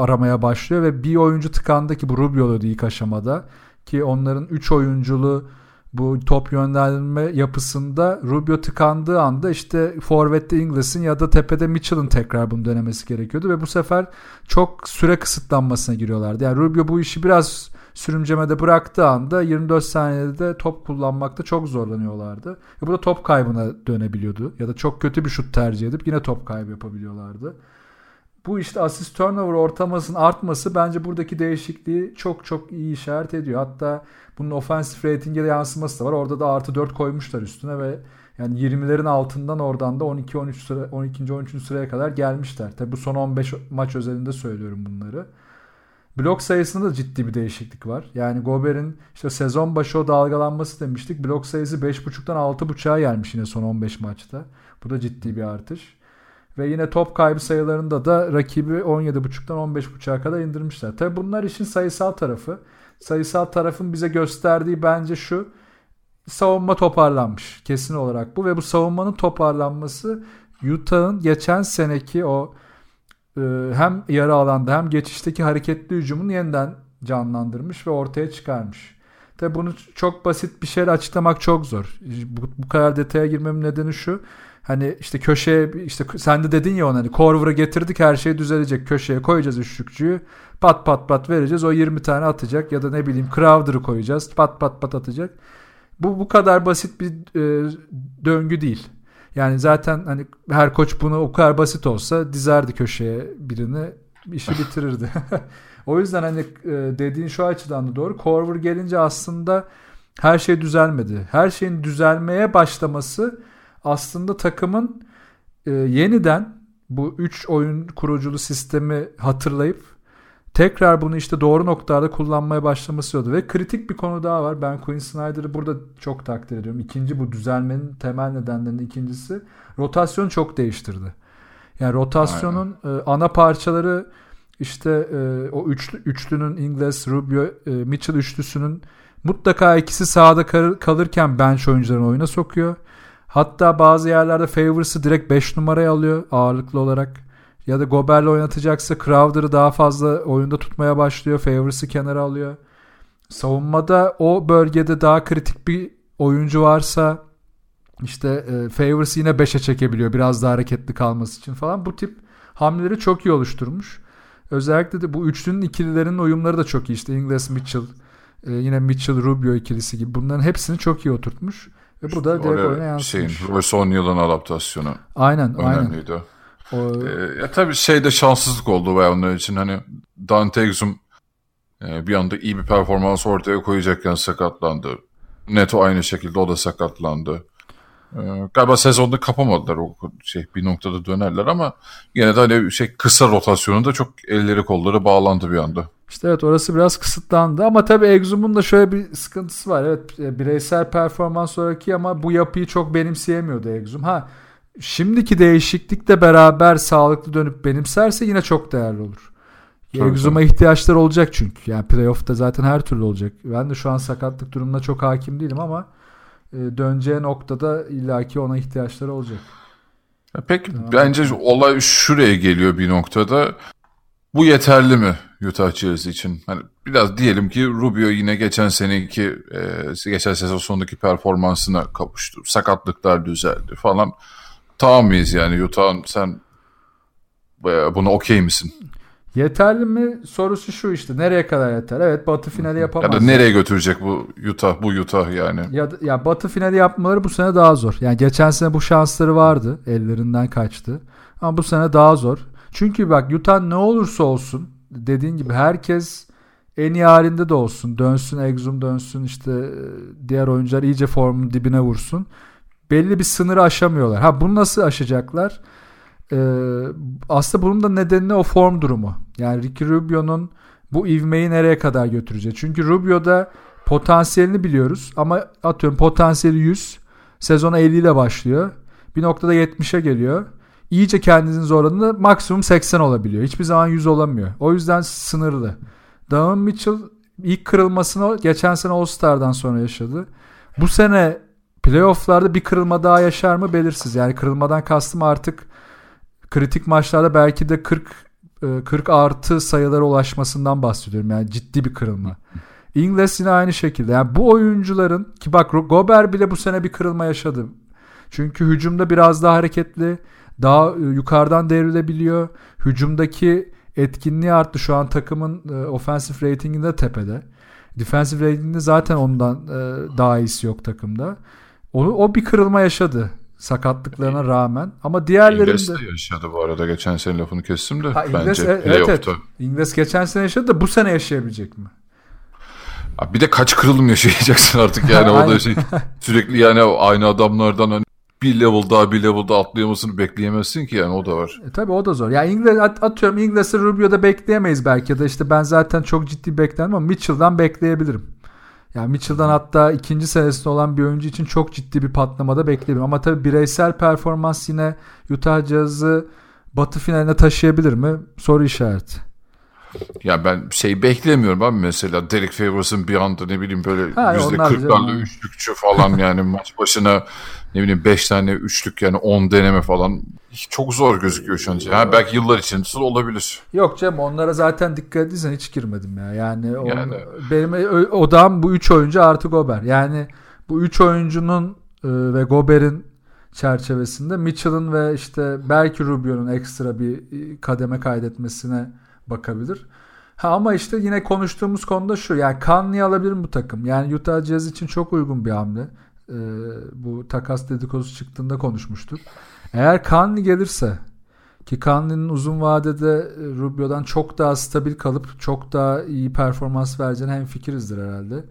aramaya başlıyor ve bir oyuncu tıkandı ki bu Rubio'luydu ilk aşamada ki onların 3 oyunculu bu top yönlendirme yapısında Rubio tıkandığı anda işte forvette Ingles'in ya da tepede Mitchell'ın tekrar bunu denemesi gerekiyordu ve bu sefer çok süre kısıtlanmasına giriyorlardı. Yani Rubio bu işi biraz sürümcemede bıraktığı anda 24 saniyede de top kullanmakta çok zorlanıyorlardı. Bu da top kaybına dönebiliyordu ya da çok kötü bir şut tercih edip yine top kaybı yapabiliyorlardı. Bu işte asist turnover ortalamasının artması bence buradaki değişikliği çok çok iyi işaret ediyor. Hatta bunun offensive rating'e de yansıması da var. Orada da artı 4 koymuşlar üstüne ve yani 20'lerin altından oradan da 12. 13. sıraya kadar gelmişler. Tabi bu son 15 maç özelinde söylüyorum bunları. Blok sayısında da ciddi bir değişiklik var. Yani Gobert'in işte sezon başı o dalgalanması demiştik. Blok sayısı 5.5'tan 6.5'a gelmiş yine son 15 maçta. Bu da ciddi bir artış. Ve yine top kaybı sayılarında da rakibi 17.5'tan 15.5'a kadar indirmişler. Tabii bunlar işin sayısal tarafı. Sayısal tarafın bize gösterdiği bence şu. Savunma toparlanmış. Kesin olarak bu. Ve bu savunmanın toparlanması Utah'ın geçen seneki o hem yarı alanda hem geçişteki hareketli hücumunu yeniden canlandırmış ve ortaya çıkarmış. Tabii bunu çok basit bir şeyle açıklamak çok zor. Bu kadar detaya girmemin nedeni şu. Hani işte köşeye işte sen de dedin ya ona hani korvura getirdik her şey düzelecek. Köşeye koyacağız üçlükçüyü. Pat pat pat vereceğiz. O 20 tane atacak ya da ne bileyim Crowder'ı koyacağız. Pat pat pat atacak. Bu kadar basit bir döngü değil. Yani zaten hani her koç bunu o kadar basit olsa dizerdi köşeye birini işi bitirirdi. O yüzden hani dediğin şu açıdan da doğru. Korver gelince aslında her şey düzelmedi. Her şeyin düzelmeye başlaması aslında takımın yeniden bu 3 oyun kuruculu sistemi hatırlayıp tekrar bunu işte doğru noktalarda kullanmaya başlaması oldu. Ve kritik bir konu daha var. Ben Quinn Snyder'ı burada çok takdir ediyorum. İkinci bu düzelmenin temel nedenlerinden ikincisi rotasyonu çok değiştirdi. Yani rotasyonun ana parçaları işte o üçlünün Ingles, Rubio, Mitchell üçlüsünün mutlaka ikisi sahada kalırken bench oyuncularını oyuna sokuyor. Hatta bazı yerlerde Favors'ı direkt 5 numaraya alıyor ağırlıklı olarak. Ya da Gobert'le oynatacaksa Crowder'ı daha fazla oyunda tutmaya başlıyor. Favors'ı kenara alıyor. Savunmada o bölgede daha kritik bir oyuncu varsa işte Favors yine 5'e çekebiliyor biraz daha hareketli kalması için falan. Bu tip hamleleri çok iyi oluşturmuş. Özellikle de bu üçlünün ikililerinin uyumları da çok iyi. İşte Ingles Mitchell, yine Mitchell Rubio ikilisi gibi bunların hepsini çok iyi oturtmuş. Ve bu da direkt oyuna yansımış. Royce O'Neal'ın adaptasyonu. Aynen. Önemliydi. Tabii şeyde şanssızlık oldu bayağı onlar için. Hani Dante Exum bir anda iyi bir performans ortaya koyacakken sakatlandı. Neto aynı şekilde o da sakatlandı. Galiba sezonda kapamadılar o şey, bir noktada dönerler ama yine de hani şey, kısa rotasyonunda çok elleri kolları bağlandı bir anda. İşte evet, orası biraz kısıtlandı ama tabii Exum'un da şöyle bir sıkıntısı var. Evet, bireysel performans olarak iyi ama bu yapıyı çok benimseyemiyordu Exum. Şimdiki değişiklikle beraber sağlıklı dönüp benimserse yine çok değerli olur. Exum'a ihtiyaçları olacak çünkü. Yani playoff'ta zaten her türlü olacak. Ben de şu an sakatlık durumuna çok hakim değilim ama döneceği noktada illaki ona ihtiyaçları olacak. Peki tamam. Bence olay şuraya geliyor bir noktada. Bu yeterli mi Utah Jazz için? Hani biraz diyelim ki Rubio yine geçen sezon sonundaki performansına kavuştu. Sakatlıklar düzeldi falan. Tamam mıyız yani Utah'ın, sen buna okey misin? Yeterli mi sorusu şu işte. Nereye kadar yeter? Evet, Batı finali yapamaz. Ya da nereye götürecek bu Utah yani? Ya Batı finali yapmaları bu sene daha zor. Yani geçen sene bu şansları vardı. Ellerinden kaçtı. Ama bu sene daha zor. Çünkü bak Utah ne olursa olsun dediğin gibi herkes en iyi halinde de olsun. Dönsün, Exum dönsün, işte diğer oyuncular iyice formun dibine vursun. Belli bir sınırı aşamıyorlar. Bunu nasıl aşacaklar? Aslında bunun da nedeni o form durumu. Yani Ricky Rubio'nun bu ivmeyi nereye kadar götürecek? Çünkü Rubio'da potansiyelini biliyoruz ama atıyorum potansiyeli 100. Sezona 50 ile başlıyor. Bir noktada 70'e geliyor. İyice kendisini zorladığında maksimum 80 olabiliyor. Hiçbir zaman 100 olamıyor. O yüzden sınırlı. Donovan Mitchell ilk kırılmasını geçen sene All-Star'dan sonra yaşadı. Bu sene playoff'larda bir kırılma daha yaşar mı belirsiz. Yani kırılmadan kastım artık kritik maçlarda belki de 40 artı sayılara ulaşmasından bahsediyorum. Yani ciddi bir kırılma. Ingles yine aynı şekilde. Yani bu oyuncuların ki bak Gobert bile bu sene bir kırılma yaşadı. Çünkü hücumda biraz daha hareketli. Daha yukarıdan devrilebiliyor. Hücumdaki etkinliği arttı. Şu an takımın offensive ratinginde tepede. Defensive ratinginde zaten ondan daha iyisi yok takımda. O bir kırılma yaşadı sakatlıklarına rağmen. Ama diğerlerinde... İngiliz de yaşadı bu arada. Geçen sene lafını kestim de. Bence playoff'ta. Evet. İngiliz geçen sene yaşadı da bu sene yaşayabilecek mi? Bir de kaç kırılım yaşayacaksın artık yani. O da şey, sürekli yani aynı adamlardan bir level daha atlayamasını bekleyemezsin ki yani, o da var. Tabii o da zor. Yani İngiliz'i Rubio'da bekleyemeyiz belki ya da işte ben zaten çok ciddi beklenmem ama Mitchell'dan bekleyebilirim. Yani Mitchell'dan hatta ikinci senesinde olan bir oyuncu için çok ciddi bir patlamada bekleyebilirim. Ama tabii bireysel performans yine Utah Jazz'ı Batı finaline taşıyabilir mi? Soru işareti. Ya ben şey beklemiyorum abi, mesela Derek Favors'ın bir anda ne bileyim böyle %40'larla üçlükçü falan yani maç başına ne bileyim 5 tane üçlük yani 10 deneme falan çok zor gözüküyor şu an. Belki yıllar içinde olabilir. Yok canım, onlara zaten dikkat ediysen hiç girmedim ya. Yani benim odam bu 3 oyuncu artı Gobert. Yani bu 3 oyuncunun ve Gobert'in çerçevesinde Mitchell'ın ve işte belki Rubio'nun ekstra bir kademe kaydetmesine bakabilir. Ama işte yine konuştuğumuz konuda şu. Yani Conley'i alabilir mi bu takım? Yani Utah Jazz için çok uygun bir hamle. Bu takas dedikodusu çıktığında konuşmuştuk. Eğer Conley gelirse ki Conley'nin uzun vadede Rubio'dan çok daha stabil kalıp çok daha iyi performans vereceğine hemfikirizdir herhalde.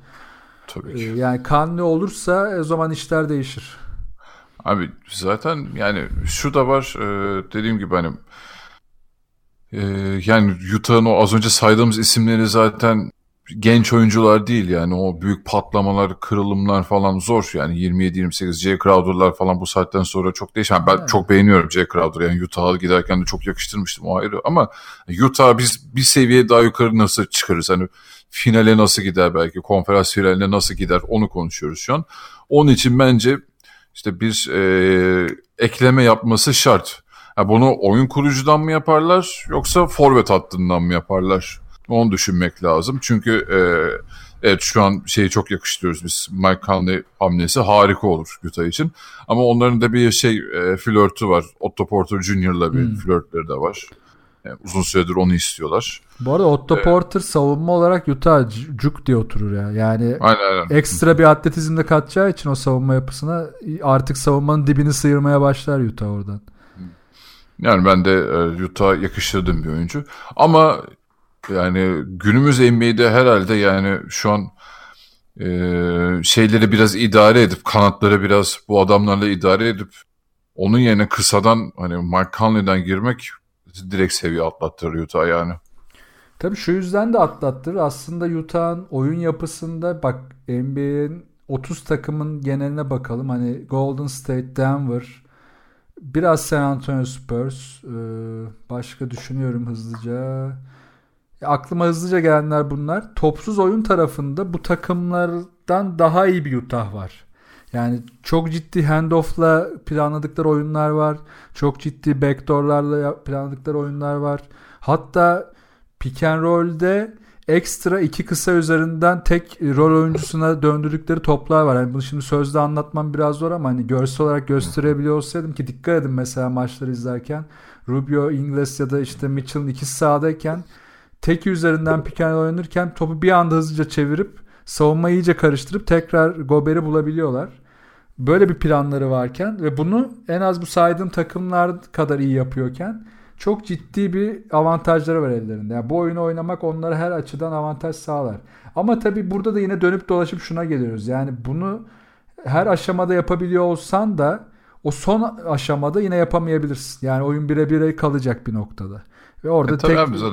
Tabii ki. Yani Conley olursa o zaman işler değişir. Abi zaten yani şu da var, dediğim gibi hani yani Utah'ın o az önce saydığımız isimleri zaten genç oyuncular değil yani, o büyük patlamalar, kırılımlar falan zor yani. 27-28 Jay Crowder'lar falan bu saatten sonra çok değişen. Ben çok beğeniyorum Jay Crowder'ı yani, Utah'a giderken de çok yakıştırmıştım, o ayrı, ama Utah biz bir seviye daha yukarı nasıl çıkarız, hani finale nasıl gider, belki konferans finaline nasıl gider, onu konuşuyoruz şu an. Onun için bence işte bir ekleme yapması şart. Bunu oyun kurucudan mı yaparlar yoksa forvet hattından mı yaparlar? Onu düşünmek lazım. Çünkü Evet, şu an şeyi çok yakıştırıyoruz biz. Mike Conley hamlesi harika olur Utah için. Ama onların da bir flörtü var. Otto Porter Jr.'la bir flörtleri de var. Yani uzun süredir onu istiyorlar. Bu arada Otto Porter savunma olarak Utah cuk diye oturur ya. Yani aynen. Ekstra bir atletizm de katacağı için o savunma yapısına artık savunmanın dibini sıyırmaya başlar Utah oradan. Yani ben de Utah'a yakıştırdığım bir oyuncu. Ama yani günümüz NBA'de herhalde yani şu an şeyleri biraz idare edip, kanatları biraz bu adamlarla idare edip onun yerine kısadan hani Mike Conley'den girmek direkt seviye atlattırır Utah yani. Tabii şu yüzden de atlattırır. Aslında Utah'ın oyun yapısında bak NBA'nin 30 takımın geneline bakalım. Hani Golden State, Denver, biraz San Antonio Spurs, başka düşünüyorum hızlıca. Aklıma hızlıca gelenler bunlar. Topsuz oyun tarafında bu takımlardan daha iyi bir Utah var. Yani çok ciddi handoff'la planladıkları oyunlar var. Çok ciddi backdoor'larla planladıkları oyunlar var. Hatta pick and roll'de ekstra iki kısa üzerinden tek rol oyuncusuna döndürdükleri toplar var. Yani bunu şimdi sözde anlatmam biraz zor ama hani görsel olarak gösterebiliyor olsaydım ki dikkat edin mesela maçları izlerken Rubio, Ingles ya da işte Mitchell'ın ikisi sahadayken teki üzerinden pick and roll oynanırken topu bir anda hızlıca çevirip savunmayı iyice karıştırıp tekrar Gobert'i bulabiliyorlar. Böyle bir planları varken ve bunu en az bu saydığım takımlar kadar iyi yapıyorken çok ciddi bir avantajları var ellerinde. Yani bu oyunu oynamak onlara her açıdan avantaj sağlar. Ama tabii burada da yine dönüp dolaşıp şuna geliyoruz. Yani bunu her aşamada yapabiliyor olsan da o son aşamada yine yapamayabilirsin. Yani oyun birebire kalacak bir noktada. Ve orada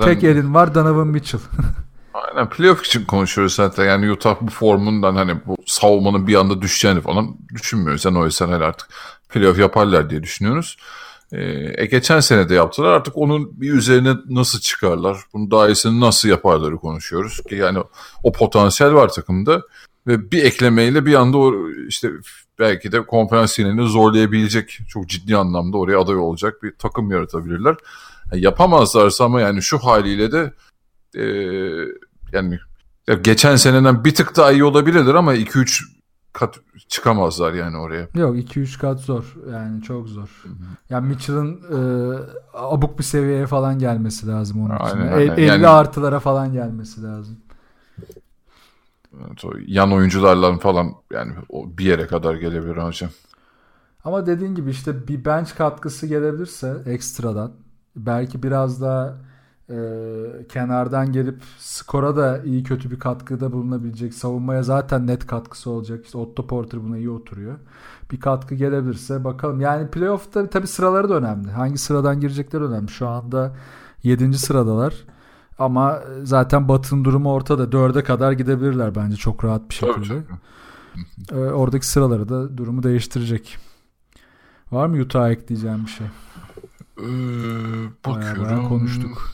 tek elin var Donovan Mitchell. Aynen, playoff için konuşuyoruz zaten. Yani Utah bu formundan hani bu savunmanın bir anda düşeceğini falan düşünmüyoruz. Yani oysa hani artık playoff yaparlar diye düşünüyoruz. Geçen sene de yaptılar. Artık onun bir üzerine nasıl çıkarlar? Bunun daha iyisini nasıl yaparları konuşuyoruz. Ki yani o potansiyel var takımda. Ve bir eklemeyle bir anda o işte belki de konferans finalini zorlayabilecek, çok ciddi anlamda oraya aday olacak bir takım yaratabilirler. Yani yapamazlarsa ama yani şu haliyle de yani geçen seneden bir tık daha iyi olabilirler ama 2-3 kat çıkamazlar yani oraya. Yok, 2-3 kat zor. Yani çok zor. Hı-hı. Yani Mitchell'ın abuk bir seviyeye falan gelmesi lazım onun için. Aynen. 50 yani artılara falan gelmesi lazım. Yan oyuncularla falan yani bir yere kadar gelebilir hocam. Ama dediğin gibi işte bir bench katkısı gelebilirse ekstradan belki biraz daha kenardan gelip skora da iyi kötü bir katkıda bulunabilecek. Savunmaya zaten net katkısı olacak. İşte Otto Porter buna iyi oturuyor. Bir katkı gelebilirse bakalım. Yani playoff'ta tabii sıraları da önemli. Hangi sıradan girecekler önemli. Şu anda 7. sıradalar. Ama zaten Batı'nın durumu ortada. 4'e kadar gidebilirler bence çok rahat bir şekilde. Oradaki sıraları da durumu değiştirecek. Var mı Utah'a ekleyeceğim bir şey? Bakıyorum. Konuştuk.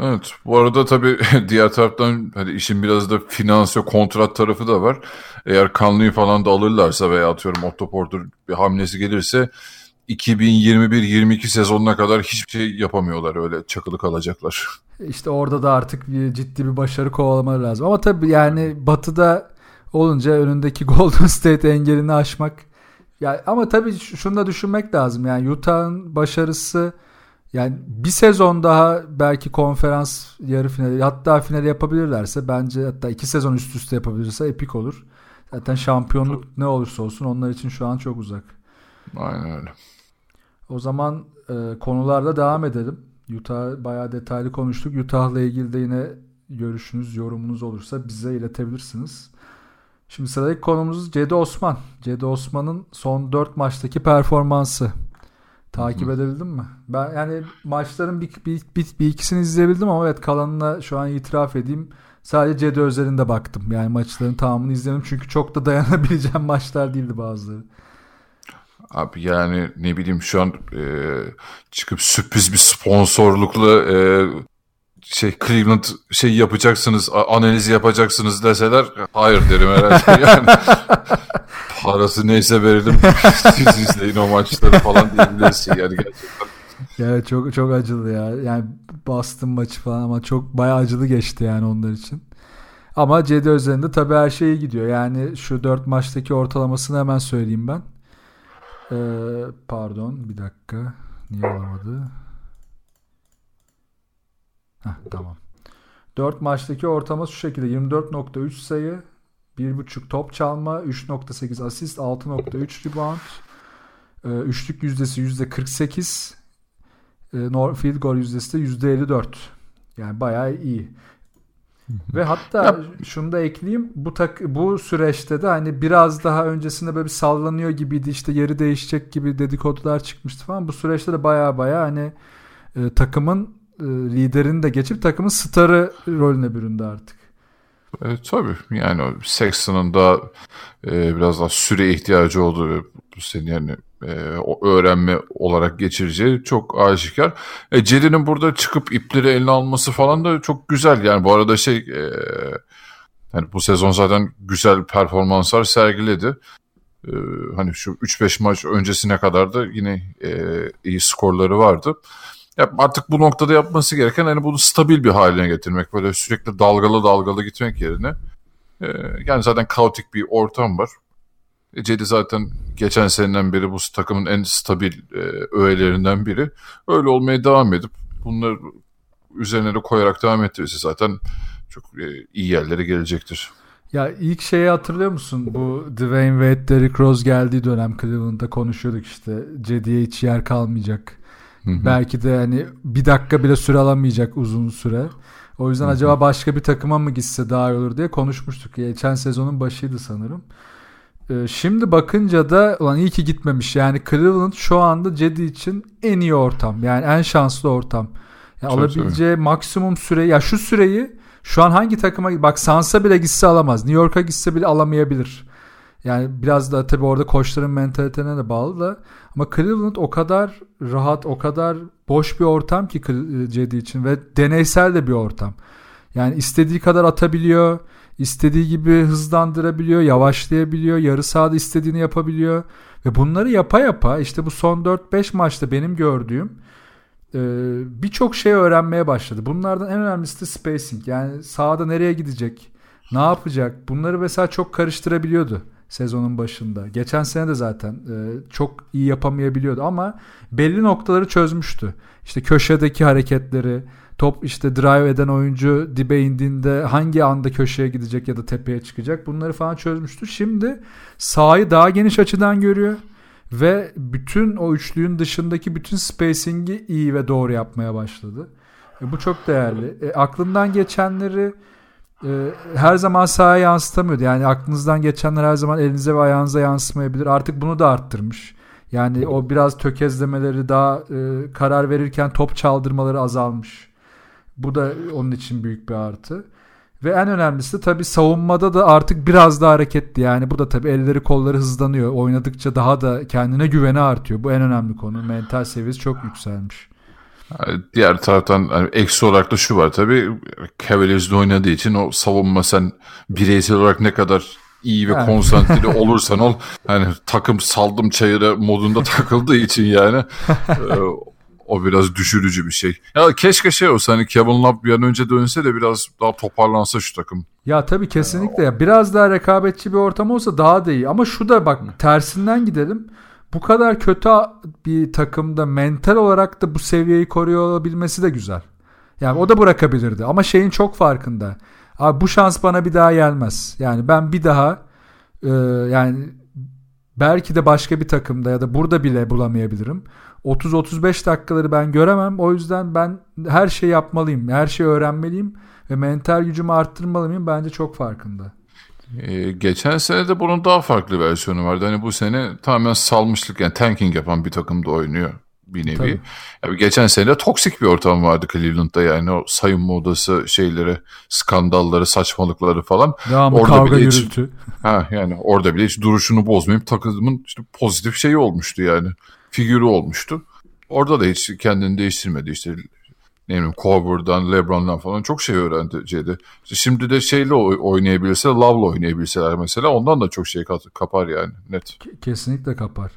Evet. Bu arada tabii diğer taraftan hani işin biraz da finans ve kontrat tarafı da var. Eğer Conley'i falan da alırlarsa veya atıyorum Otto Porter bir hamlesi gelirse 2021-22 sezonuna kadar hiçbir şey yapamıyorlar. Öyle çakılı kalacaklar. İşte orada da artık ciddi bir başarı kovalamaları lazım. Ama tabii yani Batı'da olunca önündeki Golden State engelini aşmak. Yani ama tabii şunu da düşünmek lazım. Yani Utah'ın başarısı yani bir sezon daha belki konferans yarı finali hatta finali yapabilirlerse bence hatta 2 sezon üst üste yapabilirse epik olur. Zaten şampiyonluk ne olursa olsun onlar için şu an çok uzak. Aynen öyle. O zaman konularla devam edelim. Utah bayağı detaylı konuştuk. Utah'la ilgili de yine görüşünüz, yorumunuz olursa bize iletebilirsiniz. Şimdi sıradaki konumuz Cedi Osman. Cedi Osman'ın son 4 maçtaki performansı. Takip edebildin mi? Ben yani maçların bir ikisini izleyebildim ama evet kalanına şu an itiraf edeyim. Sadece Cedi özelinde baktım. Yani maçların tamamını izledim çünkü çok da dayanabileceğim maçlar değildi bazıları. Abi yani ne bileyim şu an çıkıp sürpriz bir sponsorlukla Cleveland yapacaksınız, analizi yapacaksınız deseler hayır derim herhalde yani. Parası neyse verelim siz izleyin o maçları falan diyebilirsin yani gerçekten. Yani çok çok acılı ya. Yani Boston maçı falan ama çok bayağı acılı geçti yani onlar için. Ama CD üzerinde tabii her şey gidiyor. Yani şu 4 maçtaki ortalamasını hemen söyleyeyim ben. Pardon bir dakika. Niye alamadı? Tamam. 4 maçtaki ortalaması şu şekilde: 24.3 sayı, 1.5 top çalma, 3.8 asist, 6.3 rebound, üçlük yüzdesi %48, field goal yüzdesi de %54. Yani bayağı iyi. Ve hatta şunu da ekleyeyim, bu süreçte de hani biraz daha öncesinde böyle bir sallanıyor gibiydi, işte yeri değişecek gibi dedikodular çıkmıştı falan. Bu süreçte de bayağı hani takımın liderini de geçip takımın starı rolüne büründü artık. Tabii yani Sexton'ın da biraz daha süreye ihtiyacı olduğu, senin yani öğrenme olarak geçireceği çok aşikar. Cedi'nin burada çıkıp ipleri eline alması falan da çok güzel. Yani bu arada yani bu sezon zaten güzel performanslar sergiledi. Hani şu 3-5 maç öncesine kadar da yine iyi skorları vardı. Artık bu noktada yapması gereken hani bunu stabil bir haline getirmek. Böyle sürekli dalgalı gitmek yerine. Yani zaten kaotik bir ortam var. Cedi zaten geçen seneden beri bu takımın en stabil öğelerinden biri. Öyle olmaya devam edip bunları üzerine de koyarak devam ettirirse zaten çok iyi yerlere gelecektir. Ya ilk şeyi hatırlıyor musun? Bu Dwayne Wade, Derrick Rose geldiği dönem Cleveland'da konuşuyorduk işte. Cedi'ye hiç yer kalmayacak. Hı-hı. Belki de hani bir dakika bile süre alamayacak uzun süre. O yüzden acaba başka bir takıma mı gitse daha iyi olur diye konuşmuştuk. Geçen sezonun başıydı sanırım. Şimdi bakınca da ulan iyi ki gitmemiş. Yani Cleveland şu anda Cedi için en iyi ortam. Yani en şanslı ortam. Yani alabileceği maksimum süreyi, ya şu süreyi şu an hangi takıma, bak Sansa bile gitse alamaz. New York'a gitse bile alamayabilir. Yani biraz da tabii orada koçların mentalitesine de bağlı da. Ama Cleveland o kadar rahat, o kadar boş bir ortam ki Cedi için ve deneysel de bir ortam. Yani istediği kadar atabiliyor, istediği gibi hızlandırabiliyor, yavaşlayabiliyor, yarı sahada istediğini yapabiliyor. Ve bunları yapa işte bu son 4-5 maçta benim gördüğüm birçok şey öğrenmeye başladı. Bunlardan en önemlisi de spacing. Yani sahada nereye gidecek, ne yapacak, bunları mesela çok karıştırabiliyordu sezonun başında. Geçen sene de zaten çok iyi yapamayabiliyordu ama belli noktaları çözmüştü. İşte köşedeki hareketleri, top işte drive eden oyuncu dibe indiğinde hangi anda köşeye gidecek ya da tepeye çıkacak, bunları falan çözmüştü. Şimdi sahayı daha geniş açıdan görüyor ve bütün o üçlüğün dışındaki bütün spacing'i iyi ve doğru yapmaya başladı. Bu çok değerli. Aklından geçenleri her zaman sahaya yansıtamıyordu. Yani aklınızdan geçenler her zaman elinize ve ayağınıza yansımayabilir. Artık bunu da arttırmış. Yani o biraz tökezlemeleri, daha karar verirken top çaldırmaları azalmış. Bu da onun için büyük bir artı. Ve en önemlisi tabii savunmada da artık biraz daha hareketli. Yani bu da tabii elleri kolları hızlanıyor. Oynadıkça daha da kendine güveni artıyor. Bu en önemli konu. Mental seviyesi çok yükselmiş. Diğer taraftan yani eksi olarak da şu var tabii, Cavaliers'de oynadığı için o savunma, sen bireysel olarak ne kadar iyi ve konsantre olursan ol, yani takım saldım çayıra modunda takıldığı için yani o biraz düşürücü bir şey. Ya keşke şey olsa, hani Kevin Love bir an önce dönse de biraz daha toparlansa şu takım. Ya tabii kesinlikle ya, biraz daha rekabetçi bir ortam olsa daha da iyi ama şu da bak, tersinden gidelim. Bu kadar kötü bir takımda mental olarak da bu seviyeyi koruyor olabilmesi de güzel. Yani o da bırakabilirdi ama şeyin çok farkında. Abi bu şans bana bir daha gelmez. Yani ben bir daha yani belki de başka bir takımda ya da burada bile bulamayabilirim. 30-35 dakikaları ben göremem. O yüzden ben her şeyi yapmalıyım. Her şeyi öğrenmeliyim ve mental gücümü arttırmalıyım. Bence çok farkında. Geçen sene de bunun daha farklı versiyonu vardı. Hani bu sene tamamen salmışlık, yani tanking yapan bir takımda oynuyor bir nevi. Yani geçen sene de toksik bir ortam vardı Cleveland'da, yani o sayınma odası şeyleri, skandalları, saçmalıkları falan. Devamlı orada kavga, gürültü. Yani orada bile hiç duruşunu bozmayıp takımın işte pozitif şeyi olmuştu yani. Figürü olmuştu. Orada da hiç kendini değiştirmedi işte. Ne bileyim, Cover'dan, LeBron'dan falan çok şey öğrendi Cedi. Şimdi de şeyle oynayabilirse, Love'la oynayabilseler mesela, ondan da çok şey kapar yani, net. Kesinlikle kapar.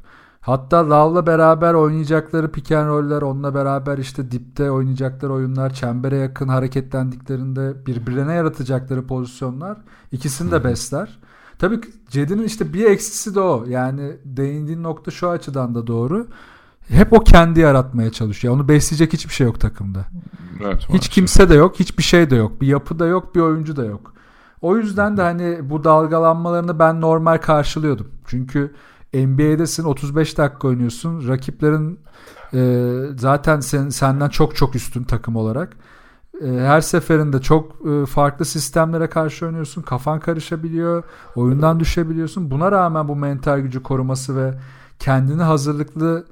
Hatta Love'la beraber oynayacakları pick and roll'ler, onunla beraber işte dipte oynayacakları oyunlar, çembere yakın hareketlendiklerinde birbirine yaratacakları pozisyonlar ikisini de besler. Tabii Cedi'nin işte bir eksisi de o. Yani değindiğin nokta şu açıdan da doğru. Hep o kendi yaratmaya çalışıyor. Onu besleyecek hiçbir şey yok takımda. Evet, hiç kimse de yok. Hiçbir şey de yok. Bir yapı da yok. Bir oyuncu da yok. O yüzden de hani bu dalgalanmalarını ben normal karşılıyordum. Çünkü NBA'desin, 35 dakika oynuyorsun. Rakiplerin zaten senden çok üstün takım olarak. Her seferinde çok farklı sistemlere karşı oynuyorsun. Kafan karışabiliyor. Oyundan düşebiliyorsun. Buna rağmen bu mental gücü koruması ve kendini hazırlıklı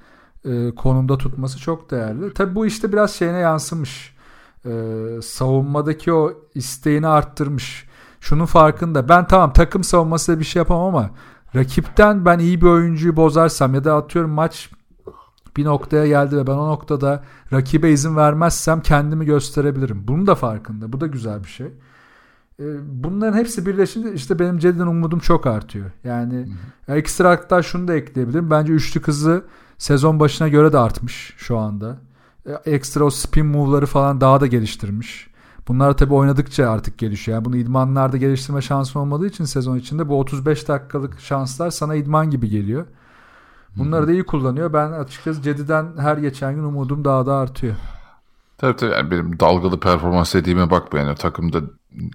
konumda tutması çok değerli. Tabii bu işte biraz şeyine yansımış. Savunmadaki o isteğini arttırmış. Şunun farkında. Ben tamam takım savunmasıyla bir şey yapamam ama rakipten ben iyi bir oyuncuyu bozarsam ya da atıyorum maç bir noktaya geldi ve ben o noktada rakibe izin vermezsem kendimi gösterebilirim. Bunun da farkında. Bu da güzel bir şey. Bunların hepsi birleşince işte benim Cedi'den umudum çok artıyor. Yani ekstra hatta şunu da ekleyebilirim. Bence üçlük hızı sezon başına göre de artmış şu anda. Ekstra o spin move'ları falan daha da geliştirmiş. Bunlar tabii oynadıkça artık gelişiyor. Yani bunu idmanlarda geliştirme şansın olmadığı için sezon içinde bu 35 dakikalık şanslar sana idman gibi geliyor. Bunları da iyi kullanıyor. Ben açıkçası Cedi'den her geçen gün umudum daha da artıyor. Tabii yani benim dalgalı performans dediğime bakma. Yani takımda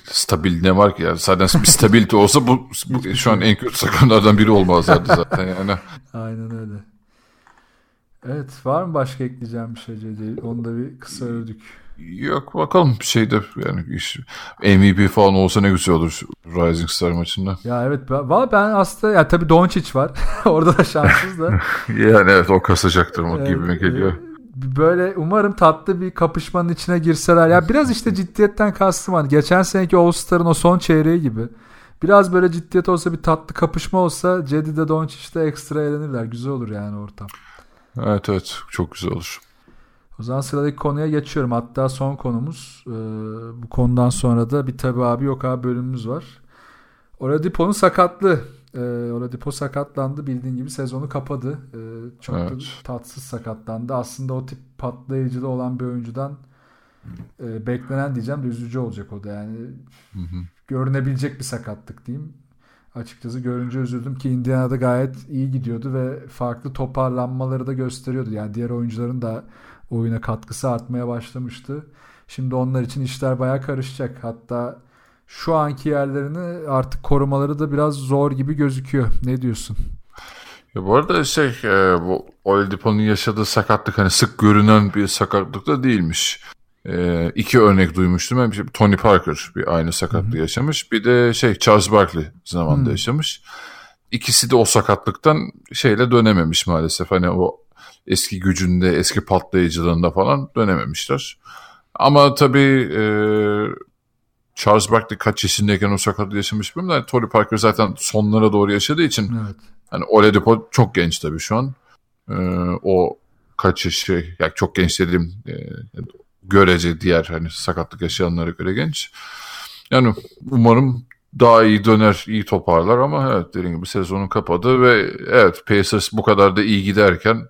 stabil ne var ki? Yani zaten bir stabilite olsa bu şu an en kötü takımlardan biri olmazlardı zaten. Yani. Aynen öyle. Evet, var mı başka ekleyeceğim bir şey Cedi? Onu da bir kısa ördük. Yok, bakalım bir şeyde yani MVP falan olsa ne güzel olur Rising Star maçında. Ya evet, valla ben aslında ya tabii Dončić var. Orada da şanssız da. Yani evet, o kasacaktır mı gibime geliyor. Böyle umarım tatlı bir kapışmanın içine girseler. Ya biraz işte ciddiyetten kastım var. Geçen seneki All-Star'ın o son çeyreği gibi. Biraz böyle ciddiyet olsa, bir tatlı kapışma olsa Cedi'de Dončić'te ekstra eğlenirler. Güzel olur yani ortam. Evet, çok güzel olur. O zaman sıradaki konuya geçiyorum. Hatta son konumuz. Bu konudan sonra da bir tabi abi yok abi bölümümüz var. Oladipo'nun sakatlığı. Oladipo sakatlandı. Bildiğin gibi sezonu kapadı. Çok evet. Da tatsız sakatlandı. Aslında o tip patlayıcılığı olan bir oyuncudan beklenen diyeceğim de üzücü olacak o da. Yani görünebilecek bir sakatlık diyeyim. Açıkçası görünce üzüldüm ki Indiana'da gayet iyi gidiyordu ve farklı toparlanmaları da gösteriyordu. Yani diğer oyuncuların da oyuna katkısı artmaya başlamıştı. Şimdi onlar için işler bayağı karışacak. Hatta şu anki yerlerini artık korumaları da biraz zor gibi gözüküyor. Ne diyorsun? Ya bu arada bu Oladipo'nun yaşadığı sakatlık hani sık görünen bir sakatlık da değilmiş. İki örnek duymuştum. Hem Tony Parker bir aynı sakatlığı yaşamış. Bir de Charles Barkley zamanında yaşamış. İkisi de o sakatlıktan dönememiş maalesef. Hani o eski gücünde, eski patlayıcılığında falan dönememişler. Ama tabii Charles Barkley kaç yaşındayken o sakatlığı yaşamış bilmiyorum. Yani Tony Parker zaten sonlara doğru yaşadığı için. Evet. Yani Oladipo çok genç tabii şu an. O kaç yaşı, yani çok genç dediğim görece diğer hani sakatlık yaşayanlara göre genç. Yani umarım daha iyi döner, iyi toparlar ama evet dediğim gibi sezonun kapadı ve evet Pacers bu kadar da iyi giderken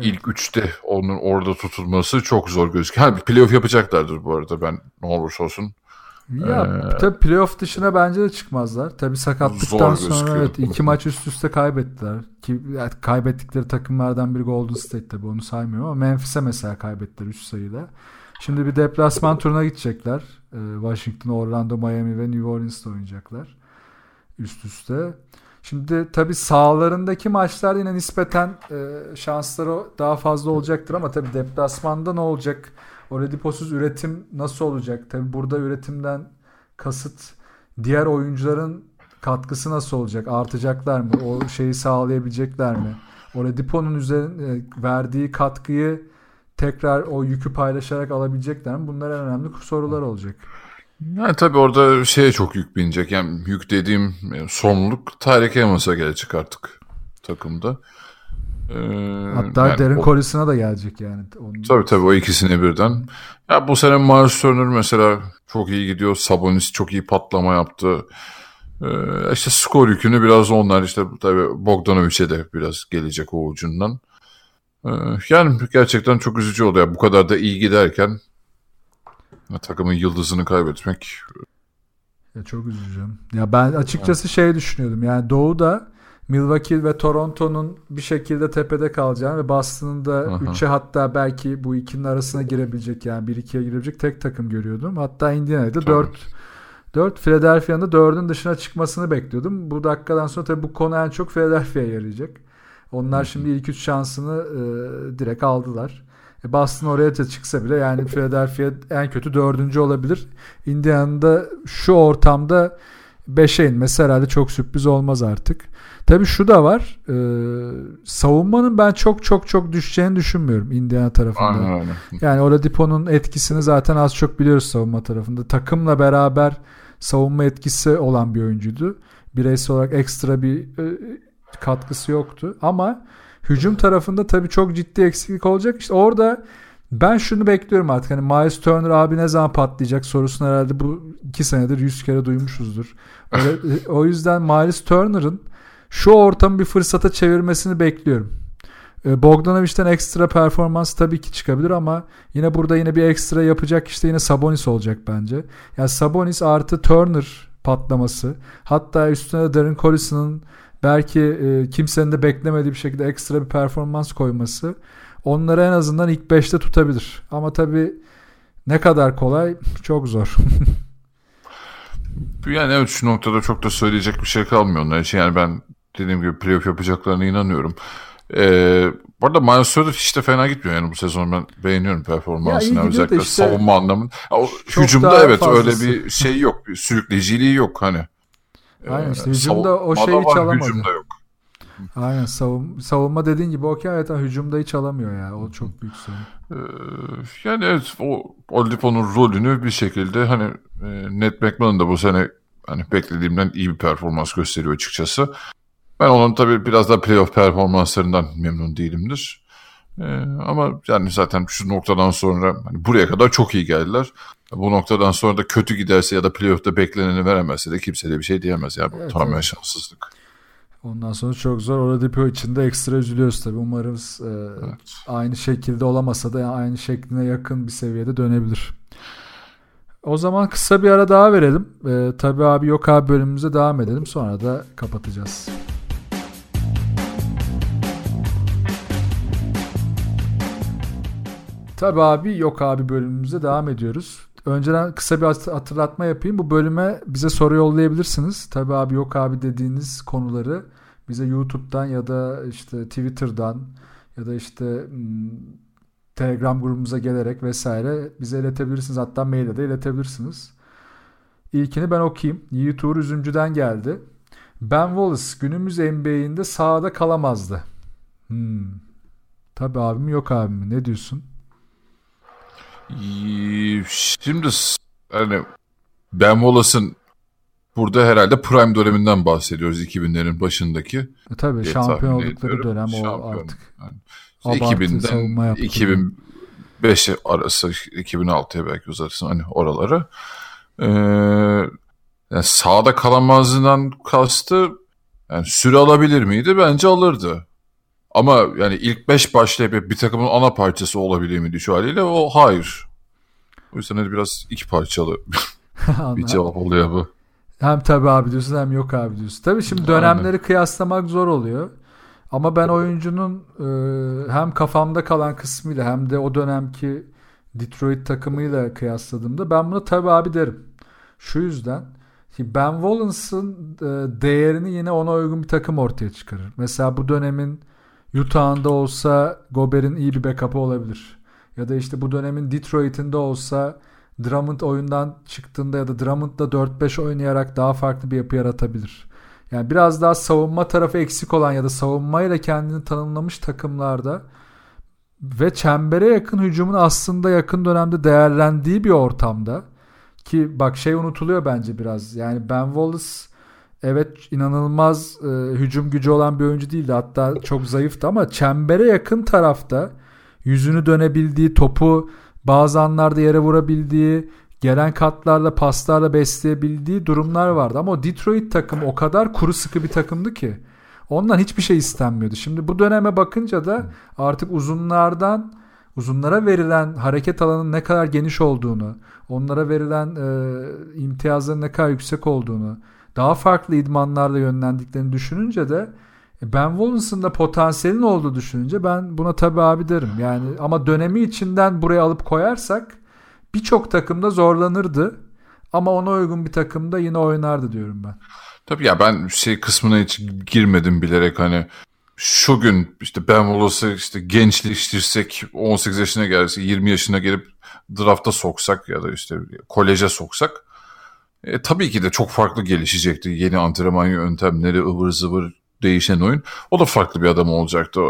ilk üçte onun orada tutulması çok zor gözüküyor. Ha, bir playoff yapacaklardır bu arada, ben ne olursa olsun. Ya tabii playoff dışına bence de çıkmazlar. Tabii sakatlıktan sonra evet, iki maç üst üste kaybettiler. Ki yani kaybettikleri takımlardan biri Golden State, tabii onu saymıyorum ama Memphis'e mesela kaybettiler 3 sayıda. Şimdi bir deplasman turuna gidecekler. Washington, Orlando, Miami ve New Orleans'da oynayacaklar üst üste. Şimdi tabii sahalarındaki maçlar yine nispeten şansları daha fazla olacaktır ama tabii deplasmanda ne olacak? Oladipo'suz üretim nasıl olacak? Tabii burada üretimden kasıt diğer oyuncuların katkısı nasıl olacak? Artacaklar mı? O şeyi sağlayabilecekler mi? Oladipo'nun üzerine verdiği katkıyı tekrar o yükü paylaşarak alabilecekler mi? Bunlar en önemli sorular olacak. Yani tabii orada çok yük binecek. Yani yük dediğim sorumluluk Tarık Emas'a gelecek artık takımda. Hatta yani Derin Kolisi'ne de gelecek yani. Tabii o ikisine birden. Ya bu sene Miles Turner mesela çok iyi gidiyor. Sabonis çok iyi patlama yaptı. İşte skor yükünü biraz onlar, işte tabii Bogdanović'e de biraz gelecek o ucundan. Yani gerçekten çok üzücü oldu ya. Bu kadar da iyi giderken takımın yıldızını kaybetmek. Ya çok üzücü. Ya ben açıkçası şey düşünüyordum. Yani Doğu'da Milwaukee ve Toronto'nun bir şekilde tepede kalacağını ve Boston'ın da 3'e hatta belki bu ikinin arasına girebilecek, yani 1-2'ye girebilecek tek takım görüyordum. Hatta Indiana'da 4, Philadelphia'nın da 4'ün dışına çıkmasını bekliyordum. Bu dakikadan sonra tabii bu konu en çok Philadelphia'ya yarayacak. Onlar şimdi ilk 3 şansını direkt aldılar. Boston oraya da çıksa bile yani Philadelphia en kötü 4. olabilir. Indiana'da şu ortamda 5'e inmesi herhalde çok sürpriz olmaz artık. Tabii şu da var. Savunmanın ben çok düşeceğini düşünmüyorum Indiana tarafında. Aynen. Yani Oladipo'nun etkisini zaten az çok biliyoruz savunma tarafında. Takımla beraber savunma etkisi olan bir oyuncuydu. Bireysel olarak ekstra bir katkısı yoktu. Ama hücum tarafında tabii çok ciddi eksiklik olacak. İşte orada ben şunu bekliyorum artık. Hani Miles Turner abi ne zaman patlayacak sorusunu herhalde bu 2 senedir 100 kere duymuşuzdur. O yüzden Miles Turner'ın şu ortamı bir fırsata çevirmesini bekliyorum. Bogdanović'ten ekstra performans tabii ki çıkabilir ama yine burada yine bir ekstra yapacak işte yine Sabonis olacak bence. Yani Sabonis artı Turner patlaması, hatta üstüne de Darren Collison'ın belki kimsenin de beklemediği bir şekilde ekstra bir performans koyması onları en azından ilk 5'te tutabilir. Ama tabii ne kadar kolay çok zor. Yani evet, şu noktada çok da söyleyecek bir şey kalmıyor onlar için. Yani ben dediğim gibi playoff yapacaklarına inanıyorum. Bu arada Miles Turner hiç de fena gitmiyor. Yani bu sezon ben beğeniyorum performansını. Özellikle işte, savunma anlamında. Hücumda evet fazlası. Öyle bir şey yok. Bir sürükleyiciliği yok hani. Aynen işte hücumda o şeyi hiç alamadı. Hücumda yok. Aynen savunma dediğin gibi okey, evet, hücumda hiç alamıyor yani. O çok büyük sorun. Yani evet, o Oladipo'nun rolünü bir şekilde hani Ned McMillan da bu sene hani beklediğimden iyi bir performans gösteriyor açıkçası. Ben onun tabii biraz da playoff performanslarından memnun değilimdir. Ama yani zaten şu noktadan sonra hani buraya kadar çok iyi geldiler. Bu noktadan sonra da kötü giderse ya da playoff'ta bekleneni veremezse de kimse de bir şey diyemez. Yani evet, tamamen evet. Şanssızlık. Ondan sonra çok zor. Oladipo için de ekstra üzülüyoruz tabii. Umarız evet. Aynı şekilde olamasa da yani aynı şekline yakın bir seviyede dönebilir. O zaman kısa bir ara daha verelim. Tabii abi yok abi bölümümüze devam edelim. Sonra da kapatacağız. Tabii abi yok abi bölümümüze devam ediyoruz. Önceden kısa bir hatırlatma yapayım. Bu bölüme bize soru yollayabilirsiniz. Tabii abi yok abi dediğiniz konuları bize YouTube'dan ya da işte Twitter'dan ya da işte Telegram grubumuza gelerek vesaire bize iletebilirsiniz. Hatta mailde de iletebilirsiniz. İlkini ben okuyayım. Yiğit Uğur Üzümcü'den geldi. Ben Wallace günümüz NBA'inde sahada kalamazdı. Tabii abim yok abim. Ne diyorsun? Şimdi hani Ben Wallace'ın burada herhalde prime döneminden bahsediyoruz, 2000'lerin başındaki. Tabii şampiyon oldukları dönem o artık. Yani, 2000'den 2005 arası, 2006'ya belki uzarsın hani oraları. Yani sahada kalamazdan kastı yani süre alabilir miydi? Bence alırdı. Ama yani ilk 5 başlayıp bir takımın ana parçası olabilir miydi şu haliyle? O hayır. O yüzden hani biraz iki parçalı bir cevap oluyor bu. Hem tabii abi diyorsun hem yok abi diyorsun. Tabii şimdi dönemleri kıyaslamak zor oluyor. Ama ben oyuncunun hem kafamda kalan kısmıyla hem de o dönemki Detroit takımıyla kıyasladığımda ben buna tabii abi derim. Şu yüzden... Ben Wallace'ın değerini yine ona uygun bir takım ortaya çıkarır. Mesela bu dönemin Utah'ında olsa Gobert'in iyi bir backup'ı olabilir. Ya da işte bu dönemin Detroit'inde olsa Drummond oyundan çıktığında ya da Drummond'la 4-5 oynayarak daha farklı bir yapı yaratabilir. Yani biraz daha savunma tarafı eksik olan ya da savunmayla kendini tanımlamış takımlarda ve çembere yakın hücumun aslında yakın dönemde değerlendiği bir ortamda, ki bak şey unutuluyor bence biraz. Yani Ben Wallace evet inanılmaz hücum gücü olan bir oyuncu değildi. Hatta çok zayıftı ama çembere yakın tarafta yüzünü dönebildiği, topu bazı anlarda yere vurabildiği, gelen katlarla, paslarla besleyebildiği durumlar vardı. Ama o Detroit takımı o kadar kuru sıkı bir takımdı ki ondan hiçbir şey istenmiyordu. Şimdi bu döneme bakınca da artık uzunlara verilen hareket alanının ne kadar geniş olduğunu, onlara verilen imtiyazların ne kadar yüksek olduğunu, daha farklı idmanlarla yönlendiklerini düşününce de Ben Wallace'ın da potansiyelin olduğu düşününce ben buna tabii abi derim. Yani ama dönemi içinden buraya alıp koyarsak birçok takımda zorlanırdı ama ona uygun bir takımda yine oynardı diyorum ben. Tabii ya ben şey kısmına hiç girmedim bilerek, hani şu gün işte Ben Wallace'ı işte gençleştirsek 18 yaşına gelse 20 yaşına gelip drafta soksak ya da işte koleje soksak tabii ki de çok farklı gelişecekti. Yeni antrenman yöntemleri, ıvır zıvır değişen oyun. O da farklı bir adam olacaktı.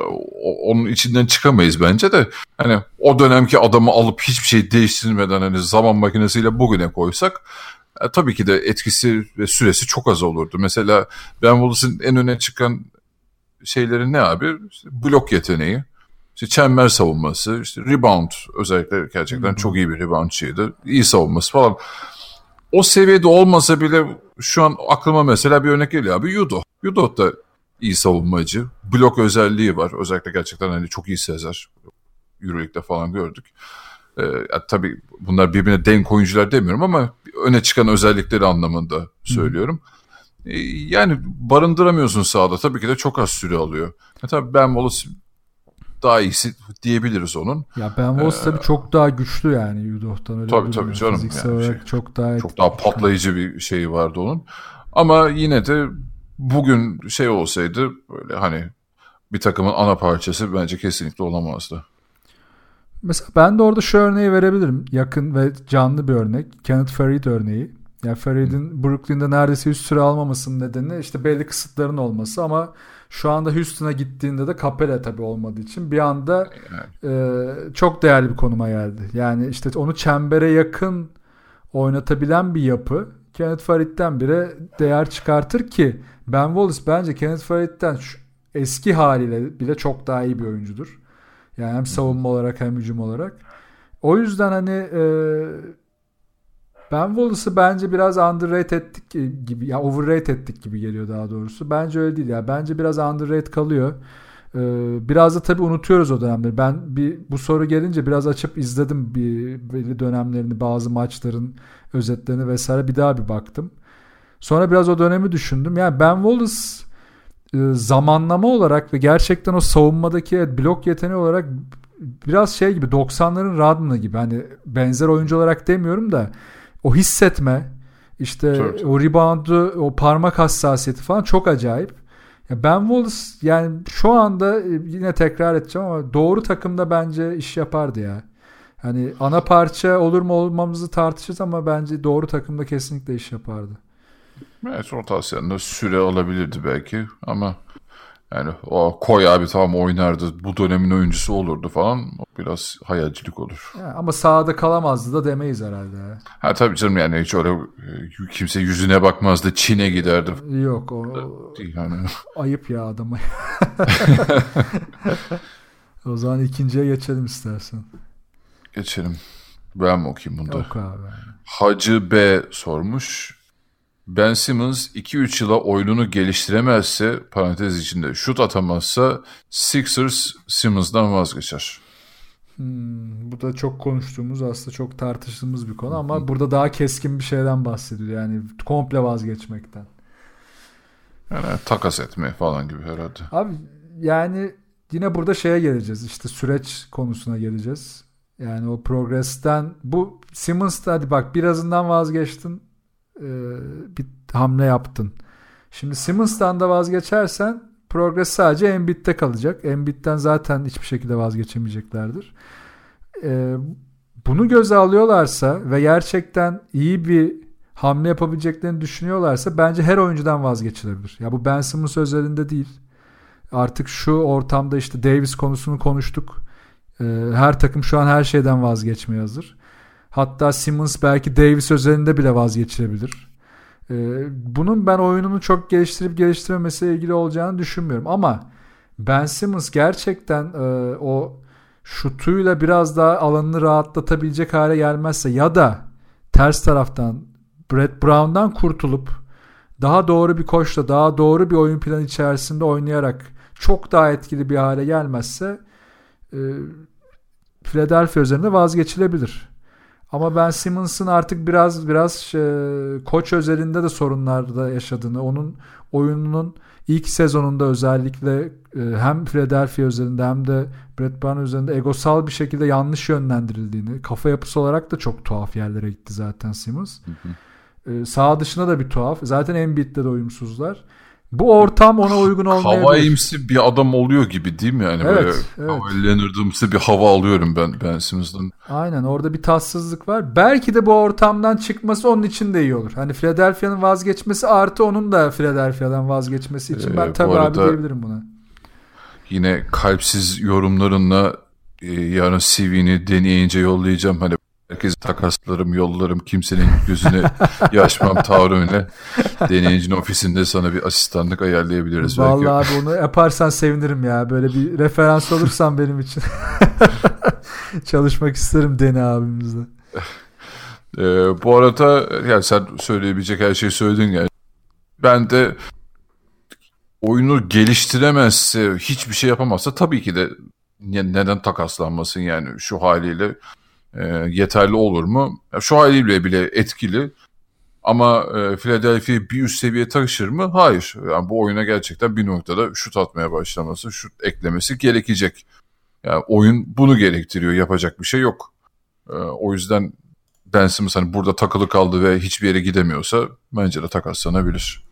Onun içinden çıkamayız bence de. Hani o dönemki adamı alıp hiçbir şey değiştirmeden hani zaman makinesiyle bugüne koysak tabii ki de etkisi ve süresi çok az olurdu. Mesela Ben Wallace'ın en öne çıkan şeyleri ne abi? İşte blok yeteneği, işte çember savunması, işte rebound, özellikle gerçekten çok iyi bir reboundçıydı. İyi savunması falan. O seviyede olmasa bile şu an aklıma mesela bir örnek geliyor abi. Yudo da iyi savunmacı. Blok özelliği var. Özellikle gerçekten hani çok iyi sezer. Euroleague'de falan gördük. Tabii bunlar birbirine denk oyuncular demiyorum ama öne çıkan özellikleri anlamında söylüyorum. Yani barındıramıyorsun sahada. Tabii ki de çok az süre alıyor. Tabii Ben Wallace daha iyisi diyebiliriz onun. Ya Ben Wallace tabii çok daha güçlü yani Yudo'dan öyle. Tabii canım. Fiziksel olarak yani çok daha patlayıcı bir şey vardı onun. Ama yine de bugün şey olsaydı böyle hani bir takımın ana parçası bence kesinlikle olamazdı. Mesela ben de orada şu örneği verebilirim. Yakın ve canlı bir örnek. Kenneth Farid örneği. Yani Farid'in Brooklyn'de neredeyse hiç süre almamasının nedeni işte belli kısıtların olması ama şu anda Houston'a gittiğinde de Capela tabii olmadığı için bir anda çok değerli bir konuma geldi. Yani işte onu çembere yakın oynatabilen bir yapı Kenneth Farid'den bire değer çıkartır ki Ben Wallace bence Kenneth Farid'den eski haliyle bile çok daha iyi bir oyuncudur. Yani hem savunma olarak hem hücum olarak. O yüzden hani Ben Wallace'ı bence biraz underrate ettik gibi, ya overrate ettik gibi geliyor daha doğrusu. Bence öyle değil ya. Bence biraz underrate kalıyor. Biraz da tabii unutuyoruz o dönemleri. Ben bu soru gelince biraz açıp izledim belli dönemlerini, bazı maçların özetlerini vesaire bir daha bir baktım. Sonra biraz o dönemi düşündüm. Yani Ben Wallace zamanlama olarak ve gerçekten o savunmadaki blok yeteneği olarak biraz şey gibi 90'ların Rodman'ı gibi, hani benzer oyuncu olarak demiyorum da o hissetme işte evet. O reboundu, o parmak hassasiyeti falan çok acayip. Ben Wallace yani şu anda yine tekrar edeceğim ama doğru takımda bence iş yapardı ya. Hani ana parça olur mu olmamızı tartışırız ama bence doğru takımda kesinlikle iş yapardı. Evet, rotasyonda süre alabilirdi belki ama yani o koy abi tamam oynardı, bu dönemin oyuncusu olurdu falan, biraz hayalcilik olur. Ya, ama sahada kalamazdı da demeyiz herhalde. Ha tabii canım, yani hiç öyle kimse yüzüne bakmazdı, Çin'e giderdi. Yok o yani. Ayıp ya adama. O zaman ikinciye geçelim istersen. Geçelim. Ben mi okuyayım bunda? Yok abi. Hacı B sormuş. Ben Simmons 2-3 yıla oyununu geliştiremezse, parantez içinde şut atamazsa Sixers Simmons'dan vazgeçer. Bu da çok konuştuğumuz, aslında çok tartıştığımız bir konu ama burada daha keskin bir şeyden bahsediyor. Yani komple vazgeçmekten. Yani takas etme falan gibi herhalde. Abi yani yine burada şeye geleceğiz. İşte süreç konusuna geleceğiz. Yani o progress'ten bu Simmons'ta hadi bak birazından vazgeçtin. Bir hamle yaptın. Şimdi Simmons'tan da vazgeçersen progress sadece Embiid'de kalacak. Embiid'den zaten hiçbir şekilde vazgeçemeyeceklerdir. Bunu göze alıyorlarsa ve gerçekten iyi bir hamle yapabileceklerini düşünüyorlarsa bence her oyuncudan vazgeçilebilir. Ya bu Ben Simmons özelinde değil. Artık şu ortamda işte Davis konusunu konuştuk. Her takım şu an her şeyden vazgeçmeye hazır. Hatta Simmons belki Davis özelinde bile vazgeçilebilir. Bunun ben oyununu çok geliştirip geliştirmemesiyle ilgili olacağını düşünmüyorum. Ama Ben Simmons gerçekten o şutuyla biraz daha alanını rahatlatabilecek hale gelmezse ya da ters taraftan Brett Brown'dan kurtulup daha doğru bir koçla, daha doğru bir oyun planı içerisinde oynayarak çok daha etkili bir hale gelmezse Philadelphia üzerinde vazgeçilebilir. Ama Ben Simmons'ın artık biraz koç özelinde de sorunlarda yaşadığını, onun oyununun ilk sezonunda özellikle hem Philadelphia üzerinde hem de Brett Brown üzerinde egosal bir şekilde yanlış yönlendirildiğini, kafa yapısı olarak da çok tuhaf yerlere gitti zaten Simmons. Sağ dışına da bir tuhaf. Zaten Embiid'de de uyumsuzlar. Bu ortam ona uygun olmayabilir. Havaimsi bir adam oluyor gibi değil mi? Yani evet, böyle evet. Kawhi Leonard'ımsı bir hava alıyorum ben Simmons'dan. Aynen, orada bir tatsızlık var. Belki de bu ortamdan çıkması onun için de iyi olur. Hani Philadelphia'nın vazgeçmesi artı onun da Philadelphia'dan vazgeçmesi için ben tabii abi diyebilirim buna. Yine kalpsiz yorumlarınla yarın CV'ni deneyince yollayacağım. Hani herkese takaslarım, yollarım, kimsenin gözüne yaşmam tavrımıyla deneyicinin ofisinde sana bir asistanlık ayarlayabiliriz. Vallahi belki. Abi onu yaparsan sevinirim ya. Böyle bir referans olursan benim için. Çalışmak isterim Deni abimizle. Bu arada yani sen söyleyebilecek her şeyi söyledin yani. Ben de oyunu geliştiremezse, hiçbir şey yapamazsa tabii ki de neden takaslanmasın yani şu haliyle. Yeterli olur mu? Şu haliyle bile etkili. Ama Philadelphia bir üst seviye taşır mı? Hayır. Yani bu oyuna gerçekten bir noktada şut atmaya başlaması, şut eklemesi gerekecek. Yani oyun bunu gerektiriyor. Yapacak bir şey yok. O yüzden Ben Simmons hani burada takılı kaldı ve hiçbir yere gidemiyorsa bence de takaslanabilir.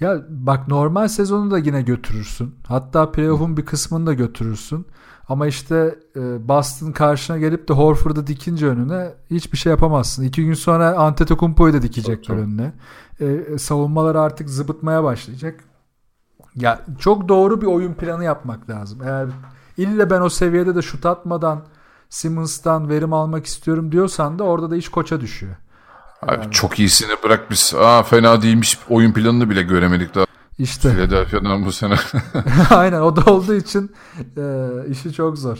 Ya bak, normal sezonu da yine götürürsün. Hatta playoff'un bir kısmını da götürürsün. Ama işte Boston karşına gelip de Horford'u dikince önüne hiçbir şey yapamazsın. 2 gün sonra Antetokounmpo'yu da dikecekler önüne. Savunmalar artık zıbıtmaya başlayacak. Ya çok doğru bir oyun planı yapmak lazım. Eğer illa ben o seviyede de şut atmadan Simmons'tan verim almak istiyorum diyorsan da orada da iş koça düşüyor. Yani. Abi çok iyisini bırak biz. Fena değilmiş, oyun planını bile göremedik daha. İşte. Philadelphia'dan bu sene. Aynen, o da olduğu için işi çok zor.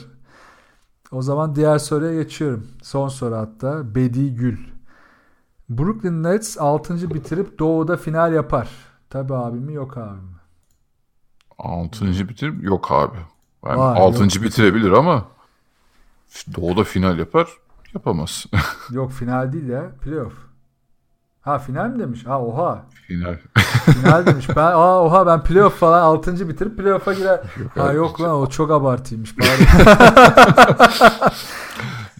O zaman diğer soruya geçiyorum. Son soru hatta. Bedi Gül. Brooklyn Nets 6. bitirip Doğu'da final yapar. Tabii abi mi, yok abi mi? 6. bitirip yok abi. Yani 6. bitirebilir ama Doğu'da final yapar. Yapamaz. Yok, final değil ya. Playoff. Ha, final mi demiş? Ha, oha. Final. Final demiş. Ben oha, ben playoff falan 6. bitirip playoff'a girer. Yok, ha yok lan, o çok abartıymış.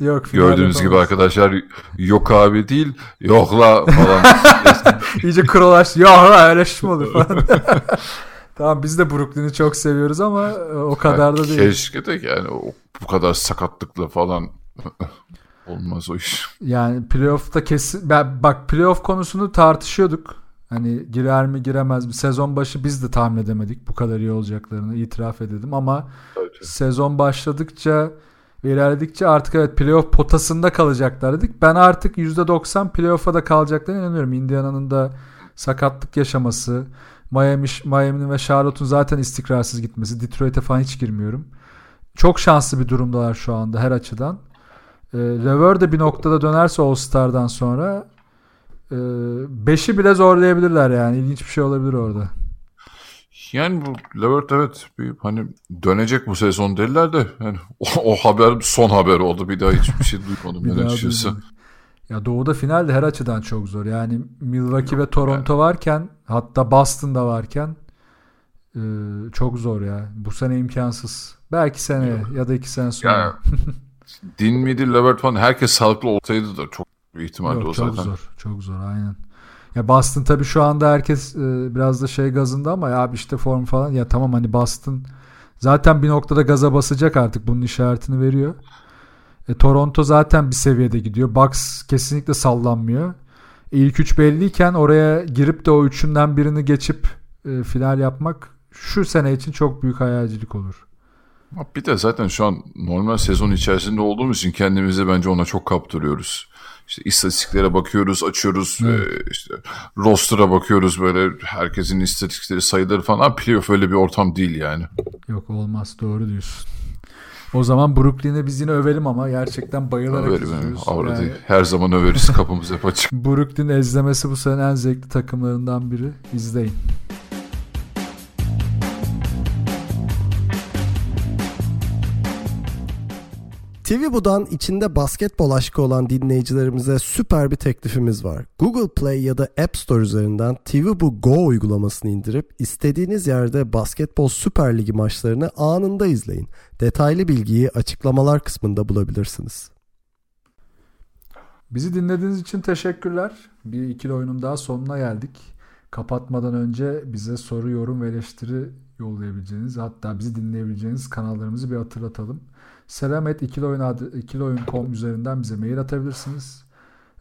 Yok, gördüğünüz gibi arkadaşlar, yok abi değil, yok la falan. İyice krolaştı. Yok la, öyle şey mi olur falan. Tamam, biz de Brooklyn'i çok seviyoruz ama o kadar yani, da değil. Keşke de yani bu kadar sakatlıkla falan. Olmaz o iş. Yani playoff'ta kesin... Bak, playoff konusunu tartışıyorduk. Hani girer mi giremez mi? Sezon başı biz de tahmin edemedik bu kadar iyi olacaklarını, itiraf edelim ama evet. Sezon başladıkça ve ilerledikçe artık evet playoff potasında kalacaklar dedik. Ben artık %90 playoff'a da kalacaklarına inanıyorum. Indiana'nın da sakatlık yaşaması, Miami'nin ve Charlotte'un zaten istikrarsız gitmesi, Detroit'e falan hiç girmiyorum. Çok şanslı bir durumdalar şu anda her açıdan. Lever de bir noktada dönerse All-Star'dan sonra 5'i bile zorlayabilirler yani. İlginç bir şey olabilir orada. Yani bu Lever evet bir, hani dönecek bu sezon dediler de yani o haber son haber oldu. Bir daha hiçbir şey duymadım ben açıkçası. Ya Doğu'da finalde her açıdan çok zor. Yani Milwaukee ve Toronto yani. Varken, hatta Boston'da varken çok zor ya. Bu sene imkansız. Belki seneye ya da 2 sene sonra. Yani. Din miydi, Levert falan, herkes sağlıklı olsaydı da çok büyük ihtimalle o zaten. Çok zor, çok zor aynen. Ya Boston tabii şu anda herkes biraz da gazında ama ya işte form falan ya tamam, hani Boston zaten bir noktada gaza basacak artık, bunun işaretini veriyor. Toronto zaten bir seviyede gidiyor. Bucks kesinlikle sallanmıyor. İlk 3 belliyken oraya girip de o 3'ünden birini geçip final yapmak şu sene için çok büyük hayalcilik olur. Bir de zaten şu an normal sezon içerisinde olduğumuz için kendimizi bence ona çok kaptırıyoruz. İşte istatistiklere bakıyoruz, açıyoruz, işte roster'a bakıyoruz, böyle herkesin istatistikleri, sayıları falan. Playoff öyle bir ortam değil yani. Yok, olmaz, doğru diyorsun. O zaman Brooklyn'e biz yine övelim ama gerçekten bayılarak izliyoruz. Yani. Her zaman överiz, kapımız hep açık. Brooklyn ezlemesi bu sene en zevkli takımlarından biri. İzleyin. Tivibu'dan içinde basketbol aşkı olan dinleyicilerimize süper bir teklifimiz var. Google Play ya da App Store üzerinden Tivibu Go uygulamasını indirip istediğiniz yerde basketbol süper ligi maçlarını anında izleyin. Detaylı bilgiyi açıklamalar kısmında bulabilirsiniz. Bizi dinlediğiniz için teşekkürler. Bir ikili oyunun daha sonuna geldik. Kapatmadan önce bize soru, yorum ve eleştiri yollayabileceğiniz, hatta bizi dinleyebileceğiniz kanallarımızı bir hatırlatalım. selam@ikiloyun.com üzerinden bize mail atabilirsiniz.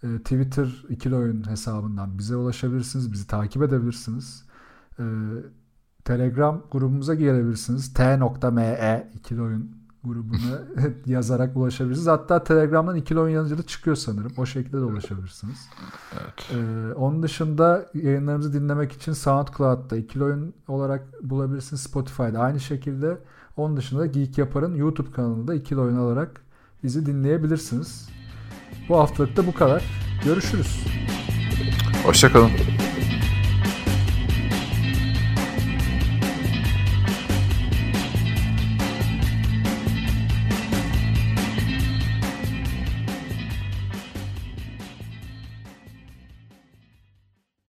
Twitter ikiloyun hesabından bize ulaşabilirsiniz. Bizi takip edebilirsiniz. Telegram grubumuza gelebilirsiniz. t.me ikiloyun grubuna yazarak ulaşabilirsiniz. Hatta Telegram'dan ikiloyun yazınca da çıkıyor sanırım. O şekilde de ulaşabilirsiniz. Evet. Onun dışında yayınlarımızı dinlemek için SoundCloud'da ikiloyun olarak bulabilirsiniz. Spotify'da aynı şekilde. Onun dışında Geek Yapar'ın YouTube kanalında ikili oyun alarak bizi dinleyebilirsiniz. Bu haftalık da bu kadar. Görüşürüz. Hoşça kalın.